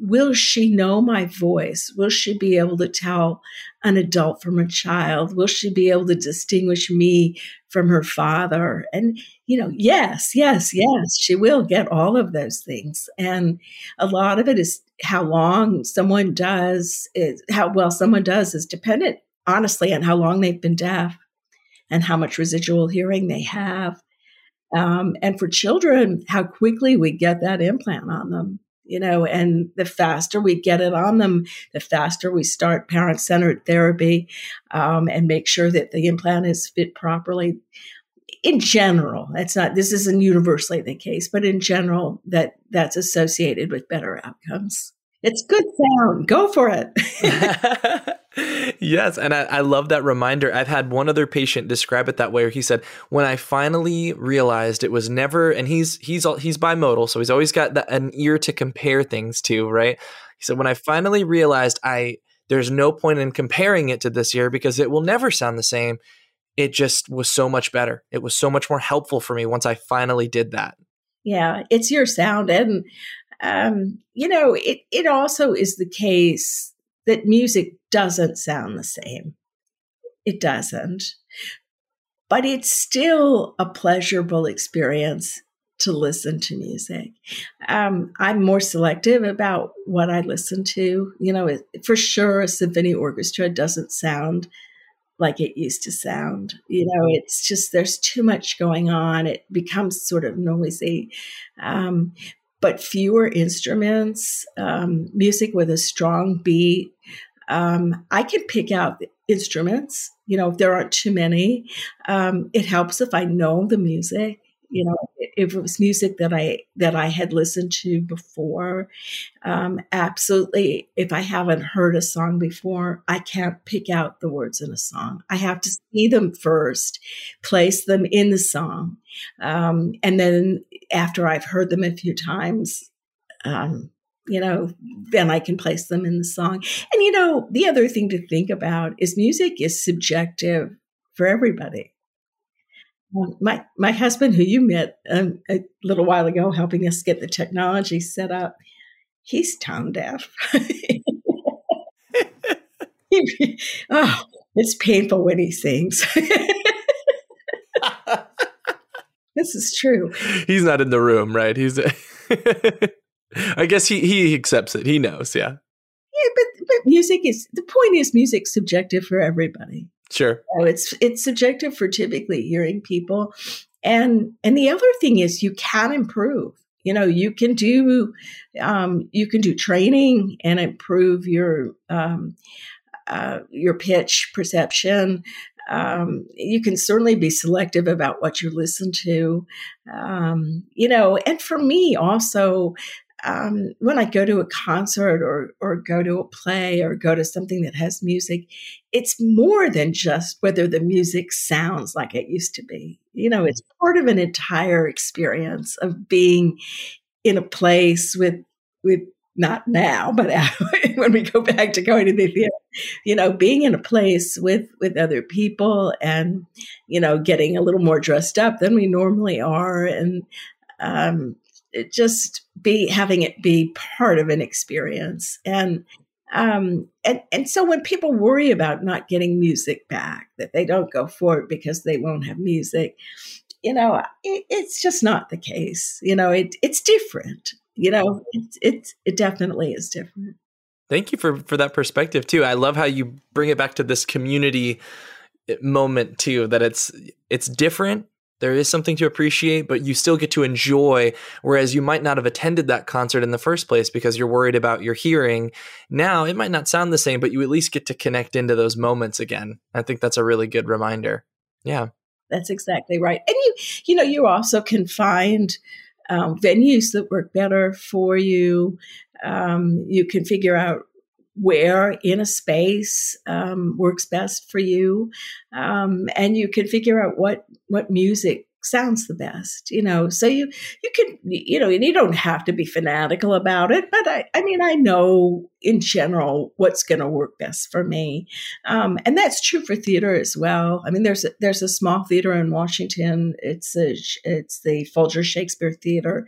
will she know my voice? Will she be able to tell an adult from a child? Will she be able to distinguish me from her father?" And, yes, she will get all of those things. And a lot of it is how well someone does is dependent, honestly, on how long they've been deaf and how much residual hearing they have. And for children, how quickly we get that implant on them. And the faster we get it on them, the faster we start parent-centered therapy and make sure that the implant is fit properly. In general, this isn't universally the case, but in general, that's associated with better outcomes. It's good sound. Go for it. Yes. And I love that reminder. I've had one other patient describe it that way, where he said, "When I finally realized it was never," and he's bimodal, so he's always got an ear to compare things to, right? He said, "When I finally realized I There's no point in comparing it to this year because it will never sound the same. It just was so much better. It was so much more helpful for me once I finally did that. Yeah, it's your sound. And, it also is the case that music doesn't sound the same. It doesn't. But it's still a pleasurable experience to listen to music. I'm more selective about what I listen to. You know, for sure, a symphony orchestra doesn't sound like it used to sound. You know, it's just there's too much going on. It becomes sort of noisy. But fewer instruments, music with a strong beat. I can pick out instruments, you know, if there aren't too many. It helps if I know the music. You know, if it was music that I had listened to before, absolutely. If I haven't heard a song before, I can't pick out the words in a song. I have to see them first, place them in the song. And then after I've heard them a few times, then I can place them in the song. And, you know, the other thing to think about is music is subjective for everybody. My husband, who you met a little while ago, helping us get the technology set up, he's tone deaf. It's painful when he sings. This is true. He's not in the room, right? He's. I guess he accepts it. He knows, yeah. Yeah, but music is the point. Is music's subjective for everybody? Sure. So it's subjective for typically hearing people. And the other thing is you can improve. You know, you can do training and improve your pitch perception. You can certainly be selective about what you listen to. And for me also, when I go to a concert or go to a play or go to something that has music, it's more than just whether the music sounds like it used to be. You know, it's part of an entire experience of being in a place with not now, but when we go back to going to the theater, you know, being in a place with other people and, you know, getting a little more dressed up than we normally are. And, it just having it be part of an experience. And so when people worry about not getting music back, that they don't go for it because they won't have music, you know, it's just not the case. You know, it's different. You know, it definitely is different. Thank you for that perspective too. I love how you bring it back to this community moment too, that it's different. There is something to appreciate, but you still get to enjoy, whereas you might not have attended that concert in the first place because you're worried about your hearing. Now, it might not sound the same, but you at least get to connect into those moments again. I think that's a really good reminder. Yeah. That's exactly right. And you also can find venues that work better for you. You can figure out where in a space works best for you. And you can figure out what music sounds the best, you know. So you can, you know, and you don't have to be fanatical about it. But I know in general what's going to work best for me. And that's true for theater as well. I mean, there's a small theater in Washington. It's the Folger Shakespeare Theater.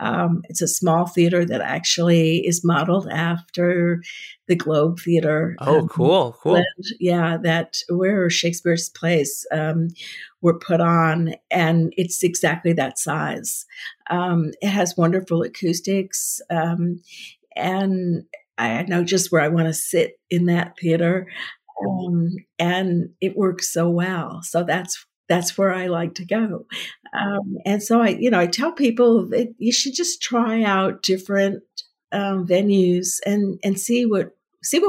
It's a small theater that actually is modeled after the Globe Theater. Oh, cool. And, yeah, that where Shakespeare's plays were put on, and it's exactly that size. It has wonderful acoustics, and I know just where I want to sit in that theater, and it works so well. So that's where I like to go. And so I tell people that you should just try out different venues and see what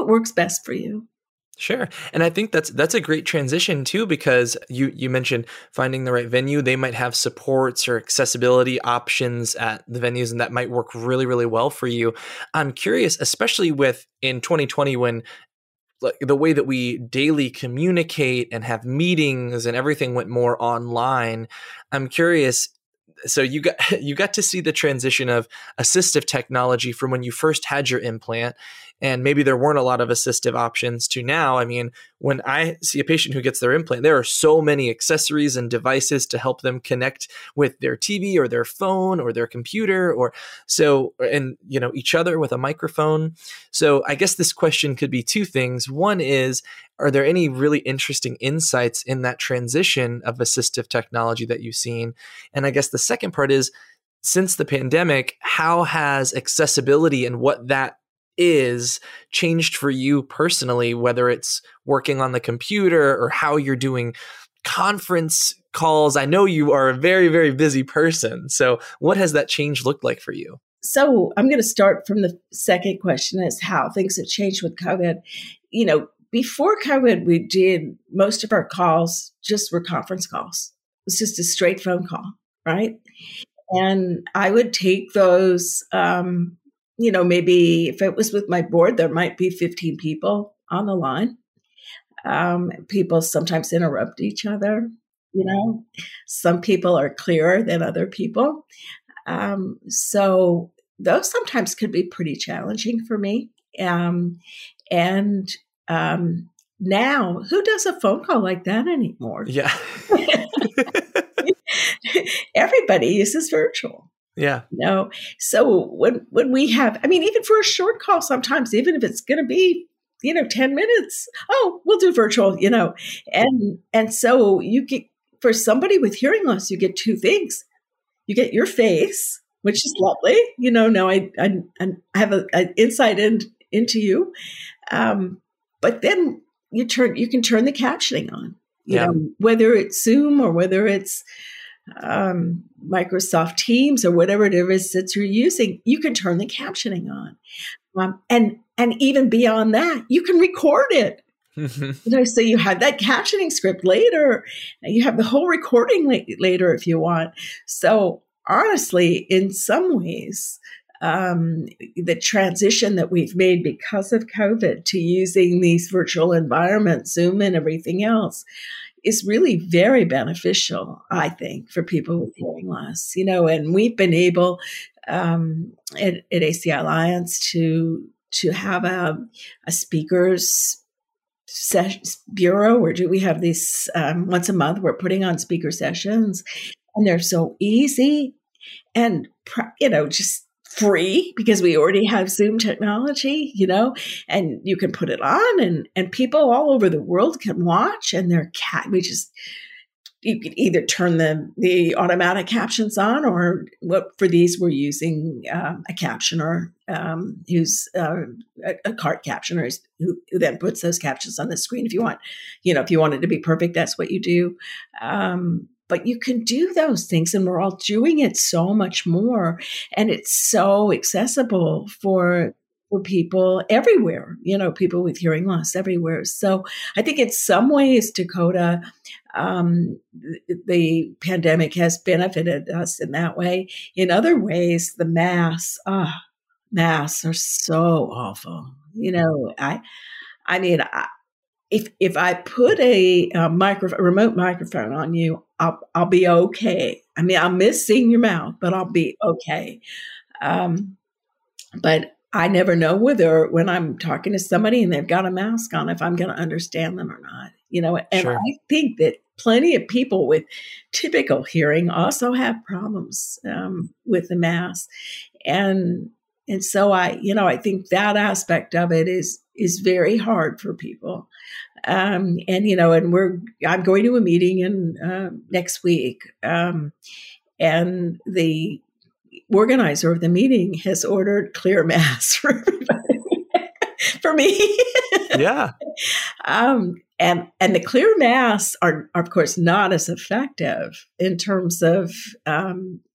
works best for you. Sure. And I think that's a great transition too, because you mentioned finding the right venue. They might have supports or accessibility options at the venues, and that might work really, really well for you. I'm curious, especially in 2020, when the way that we daily communicate and have meetings and everything went more online. I'm curious. So you got to see the transition of assistive technology from when you first had your implant And maybe there weren't a lot of assistive options to now. I mean, when I see a patient who gets their implant, there are so many accessories and devices to help them connect with their TV or their phone or their computer or so, and, you know, each other with a microphone. So I guess this question could be two things. One is, are there any really interesting insights in that transition of assistive technology that you've seen? And I guess the second part is, since the pandemic, how has accessibility and what that is changed for you personally, whether it's working on the computer or how you're doing conference calls? I know you are a very, very busy person. So what has that change looked like for you? So I'm going to start from the second question, is how things have changed with COVID. You know, before COVID, we did most of our calls just were conference calls. It's just a straight phone call, right? And I would take those, you know, maybe if it was with my board, there might be 15 people on the line. People sometimes interrupt each other. You know, some people are clearer than other people. So those sometimes could be pretty challenging for me. Now, who does a phone call like that anymore? Yeah. Everybody uses virtual. Yeah. You know? So when we have, I mean, even for a short call sometimes, even if it's going to be, you know, 10 minutes, oh, we'll do virtual, you know. And so you get, for somebody with hearing loss, you get two things. You get your face, which is lovely. You know, now I have an insight into you. But then you can turn the captioning on, you know, whether it's Zoom or whether it's Microsoft Teams or whatever it is that you're using, you can turn the captioning on. And even beyond that, you can record it. Mm-hmm. You know, so you have that captioning script later. You have the whole recording later if you want. So honestly, in some ways, the transition that we've made because of COVID to using these virtual environments, Zoom and everything else, is really very beneficial, I think, for people with hearing loss, you know. And we've been able at ACI Alliance to have a speakers bureau, or do we have these once a month? We're putting on speaker sessions, and they're so easy and just free because we already have Zoom technology, you know, and you can put it on and people all over the world can watch, and you could either turn the automatic captions on, or for these, we're using a captioner who's a cart captioner who then puts those captions on the screen. If you want, you know, if you want it to be perfect, that's what you do. But you can do those things, and we're all doing it so much more. And it's so accessible for people everywhere, you know, people with hearing loss everywhere. So I think in some ways, Dakota, the pandemic has benefited us in that way. In other ways, the masks are so awful. You know, If I put a remote microphone on you, I'll be okay. I mean, I'll miss seeing your mouth, but I'll be okay. But I never know whether when I'm talking to somebody and they've got a mask on, if I'm going to understand them or not. You know, and sure. I think that plenty of people with typical hearing also have problems with the mask, and so I think that aspect of it is very hard for people. I'm going to a meeting next week. And the organizer of the meeting has ordered clear masks for everybody, for me. Yeah. And the clear masks are of course not as effective in terms of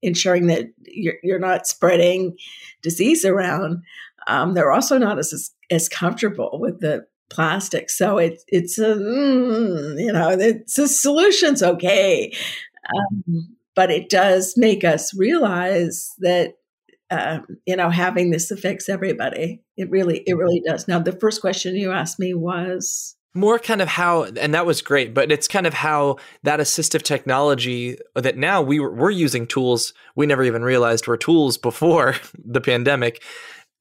ensuring that you're not spreading disease around. They're also not as comfortable with the plastic, so it's a solution's okay, but it does make us realize that having this affects everybody. It really does. Now, the first question you asked me was more kind of how, and that was great, but it's kind of how that assistive technology that now we're using tools we never even realized were tools before the pandemic.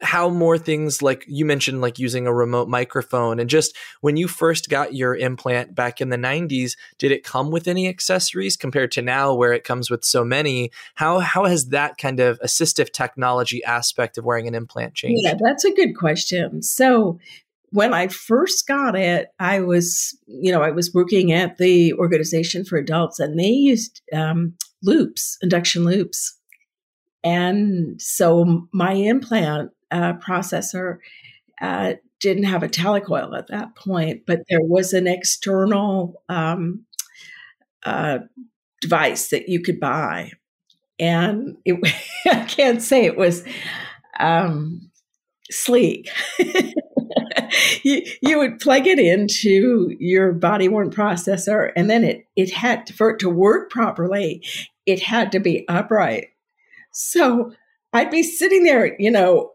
how more things, like you mentioned, like using a remote microphone, and just when you first got your implant back in the 90s, did it come with any accessories compared to now where it comes with so many? How has that kind of assistive technology aspect of wearing an implant changed? Yeah, that's a good question. So when I first got it, I was working at the Organization for Adults, and they used loops, induction loops. And so my implant processor didn't have a telecoil at that point, but there was an external device that you could buy. And it, I can't say it was sleek. You would plug it into your body-worn processor, and then it had, for it to work properly, it had to be upright. So I'd be sitting there, you're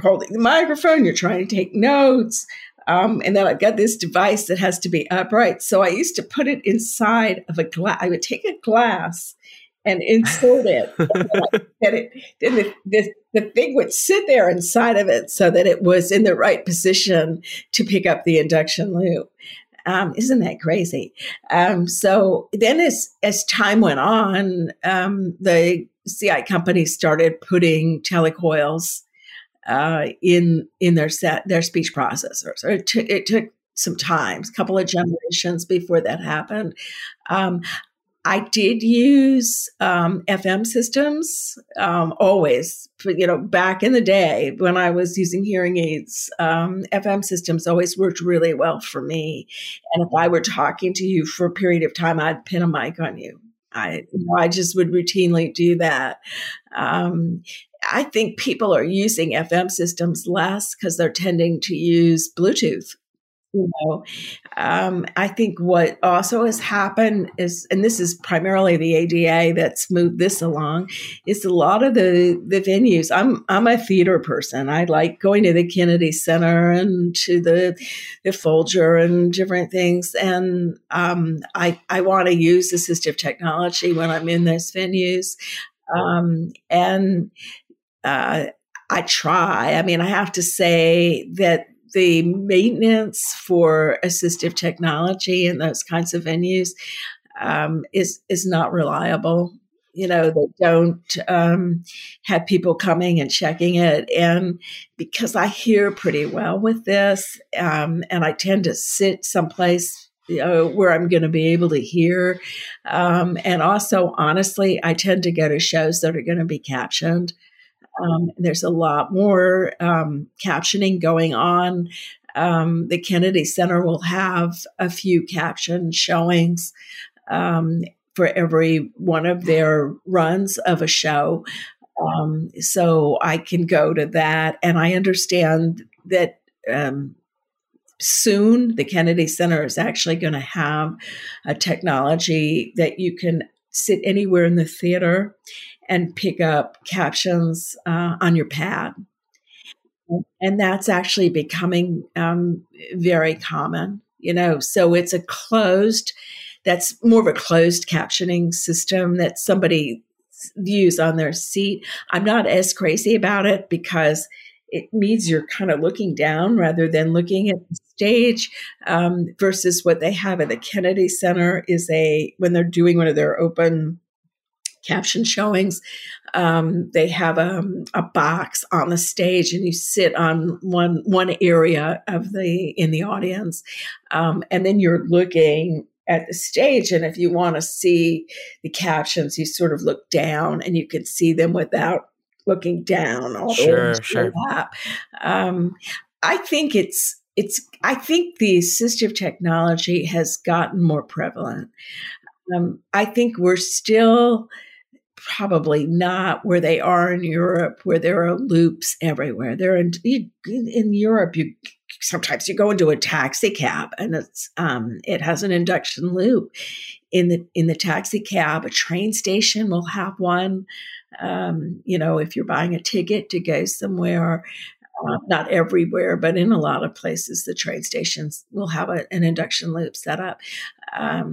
holding the microphone, you're trying to take notes, and then I've got this device that has to be upright. So I used to put it inside of a glass. I would take a glass and insert it, then the thing would sit there inside of it so that it was in the right position to pick up the induction loop. Isn't that crazy? So then as time went on, the CI companies started putting telecoils in their speech processors. It took some time, a couple of generations before that happened. I did use FM systems always, back in the day when I was using hearing aids, FM systems always worked really well for me. And if I were talking to you for a period of time, I'd pin a mic on you. I just would routinely do that. I think people are using FM systems less because they're tending to use Bluetooth. I think what also has happened is, and this is primarily the ADA that's moved this along, is a lot of the venues. I'm a theater person. I like going to the Kennedy Center and to the Folger and different things. And I want to use assistive technology when I'm in those venues. I try. I mean, I have to say that the maintenance for assistive technology in those kinds of venues is not reliable. They don't have people coming and checking it. And because I hear pretty well with this, and I tend to sit someplace where I'm going to be able to hear. And also, honestly, I tend to go to shows that are going to be captioned. There's a lot more captioning going on. The Kennedy Center will have a few caption showings for every one of their runs of a show. So I can go to that. And I understand that soon the Kennedy Center is actually going to have a technology that you can sit anywhere in the theater and pick up captions on your pad. And that's actually becoming very common, So it's that's more of a closed captioning system that somebody views on their seat. I'm not as crazy about it because it means you're kind of looking down rather than looking at the stage versus what they have at the Kennedy Center is when they're doing one of their open caption showings, they have a box on the stage and you sit on one area of in the audience. And then you're looking at the stage. And if you want to see the captions, you sort of look down and you can see them without looking down all the way up. I think the assistive technology has gotten more prevalent. I think we're still probably not where they are in Europe, where there are loops everywhere. In Europe, sometimes you go into a taxi cab and it has an induction loop in the taxi cab. A train station will have one. If you're buying a ticket to go somewhere, not everywhere, but in a lot of places, the train stations will have an induction loop set up. I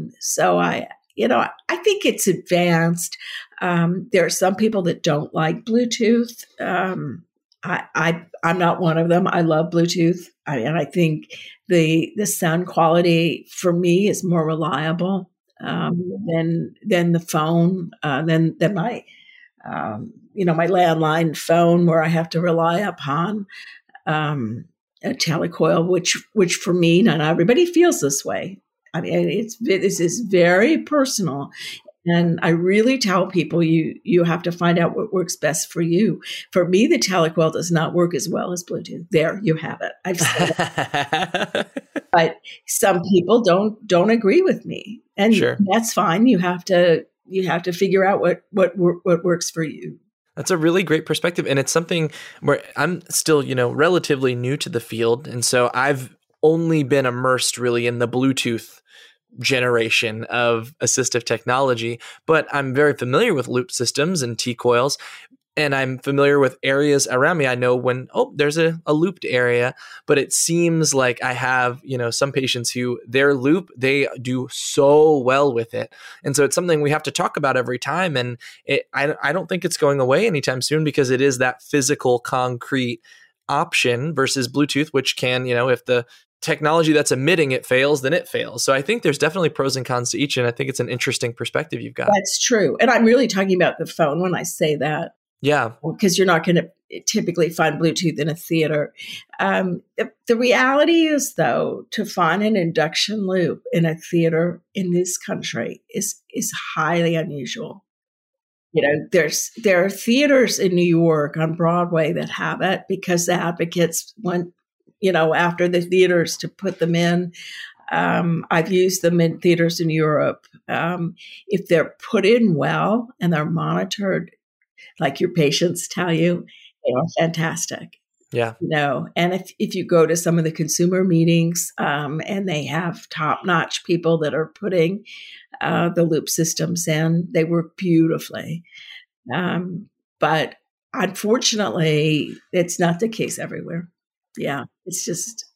think it's advanced. There are some people that don't like Bluetooth. I'm not one of them. I love Bluetooth. And I think the sound quality for me is more reliable than the phone, than my, my landline phone, where I have to rely upon a telecoil, which for me, not everybody feels this way. I mean, it's very personal. And I really tell people you have to find out what works best for you. For me, the telecoil does not work as well as Bluetooth. There, you have it. I've said it. But some people don't agree with me, and sure, that's fine. You have to figure out what works for you. That's a really great perspective, and it's something where I'm still, relatively new to the field, and so I've only been immersed really in the Bluetooth generation of assistive technology, but I'm very familiar with loop systems and T-coils, and I'm familiar with areas around me. I know when, there's a looped area, but it seems like I have, some patients who their loop, they do so well with it. And so it's something we have to talk about every time. And I don't think it's going away anytime soon, because it is that physical, concrete option versus Bluetooth, which can, if the technology that's emitting it fails, then it fails. So I think there's definitely pros and cons to each. And I think it's an interesting perspective you've got. That's true. And I'm really talking about the phone when I say that. Yeah. Because you're not going to typically find Bluetooth in a theater. The reality is, though, to find an induction loop in a theater in this country is highly unusual. There are theaters in New York on Broadway that have it because the advocates went after the theaters to put them in. I've used them in theaters in Europe. If they're put in well and they're monitored, like your patients tell you, they are fantastic. Yeah. And if you go to some of the consumer meetings, and they have top-notch people that are putting the loop systems in, they work beautifully. But unfortunately, it's not the case everywhere. Yeah, it's just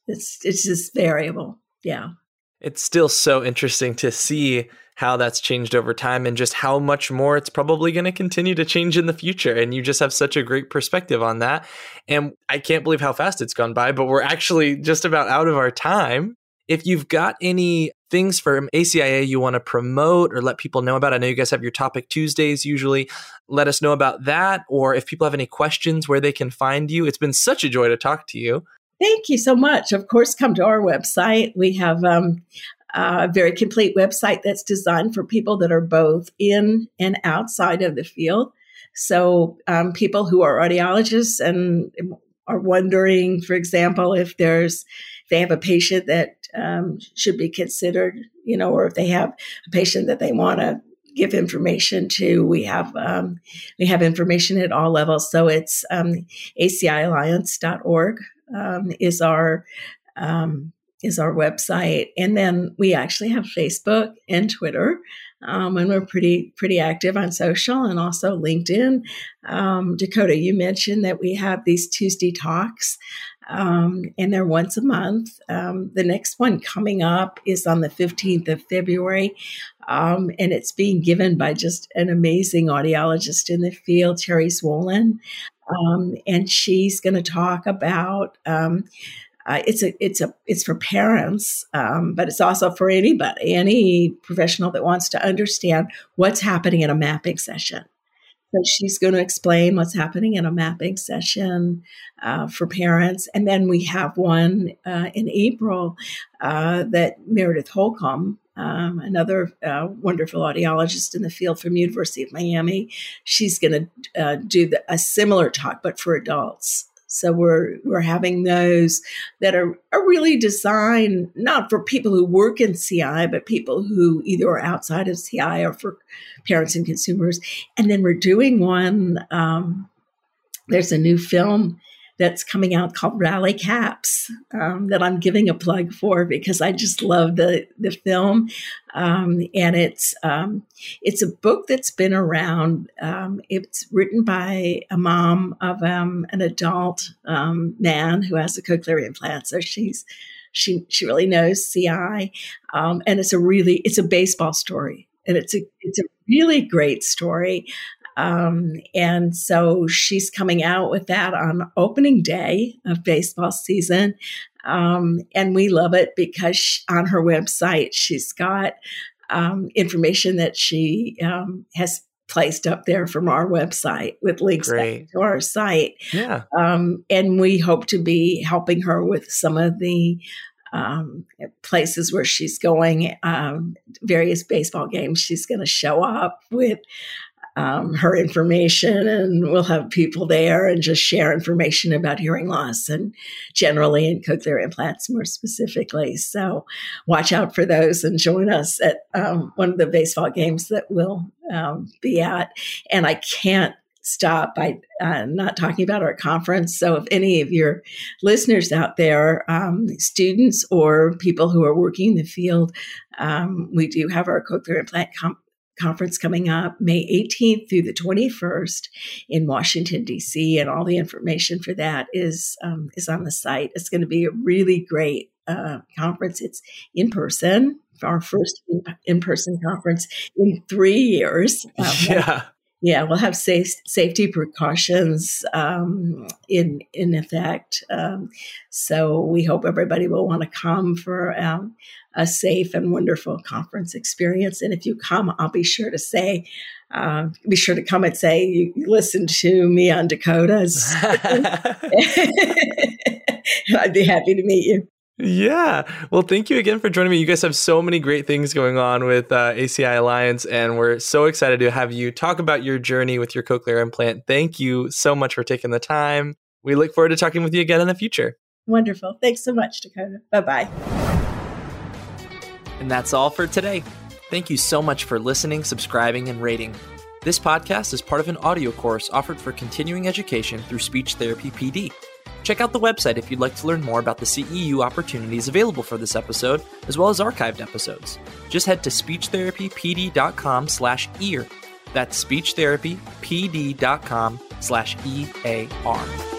variable. Yeah. It's still so interesting to see how that's changed over time and just how much more it's probably going to continue to change in the future. And you just have such a great perspective on that. And I can't believe how fast it's gone by, but we're actually just about out of our time. If you've got any things from ACIA you want to promote or let people know about, I know you guys have your Topic Tuesdays usually. Let us know about that. Or if people have any questions, where they can find you. It's been such a joy to talk to you. Thank you so much. Of course, come to our website. We have a very complete website that's designed for people that are both in and outside of the field. So people who are audiologists and are wondering, for example, if they have a patient that should be considered, or if they have a patient that they want to give information to, we have information at all levels. So it's ACIalliance.org is our website, and then we actually have Facebook and Twitter, and we're pretty active on social, and also LinkedIn. Dakota, you mentioned that we have these Tuesday talks, and they're once a month. The next one coming up is on the 15th of February, and it's being given by just an amazing audiologist in the field, Terry Swolen, and she's going to talk about. It's for parents, but it's also for anybody, any professional that wants to understand what's happening in a mapping session. So she's going to explain what's happening in a mapping session for parents. And then we have one in April that Meredith Holcomb, another wonderful audiologist in the field from University of Miami, she's going to do a similar talk, but for adults. So we're having those that are really designed not for people who work in CI, but people who either are outside of CI or for parents and consumers. And then we're doing one, there's a new film that's coming out called Rally Caps that I'm giving a plug for because I just love the film. And it's a book that's been around. It's written by a mom of an adult man who has a cochlear implant. So she really knows CI. And it's a baseball story. And it's a really great story. And so she's coming out with that on opening day of baseball season. And we love it because on her website, she's got information that she has placed up there from our website with links back to our site. Yeah. And we hope to be helping her with some of the places where she's going, various baseball games. She's going to show up with her information, and we'll have people there and just share information about hearing loss and generally in cochlear implants more specifically. So watch out for those and join us at one of the baseball games that we'll be at. And I can't stop by not talking about our conference. So if any of your listeners out there, students or people who are working in the field, we do have our cochlear implant conference coming up May 18th through the 21st in Washington, D.C. And all the information for that is on the site. It's going to be a really great conference. It's in person, our first in-person conference in 3 years. Yeah, we'll have safety precautions in effect. So we hope everybody will want to come for a safe and wonderful conference experience. And if you come, I'll be sure to say, be sure to come and say, you listened to me on Dakota's. I'd be happy to meet you. Yeah. Well, thank you again for joining me. You guys have so many great things going on with ACI Alliance, and we're so excited to have you talk about your journey with your cochlear implant. Thank you so much for taking the time. We look forward to talking with you again in the future. Wonderful. Thanks so much, Dakota. Bye-bye. And that's all for today. Thank you so much for listening, subscribing, and rating. This podcast is part of an audio course offered for continuing education through Speech Therapy PD. Check out the website if you'd like to learn more about the CEU opportunities available for this episode, as well as archived episodes. Just head to SpeechTherapyPD.com/ear. That's SpeechTherapyPD.com/EAR.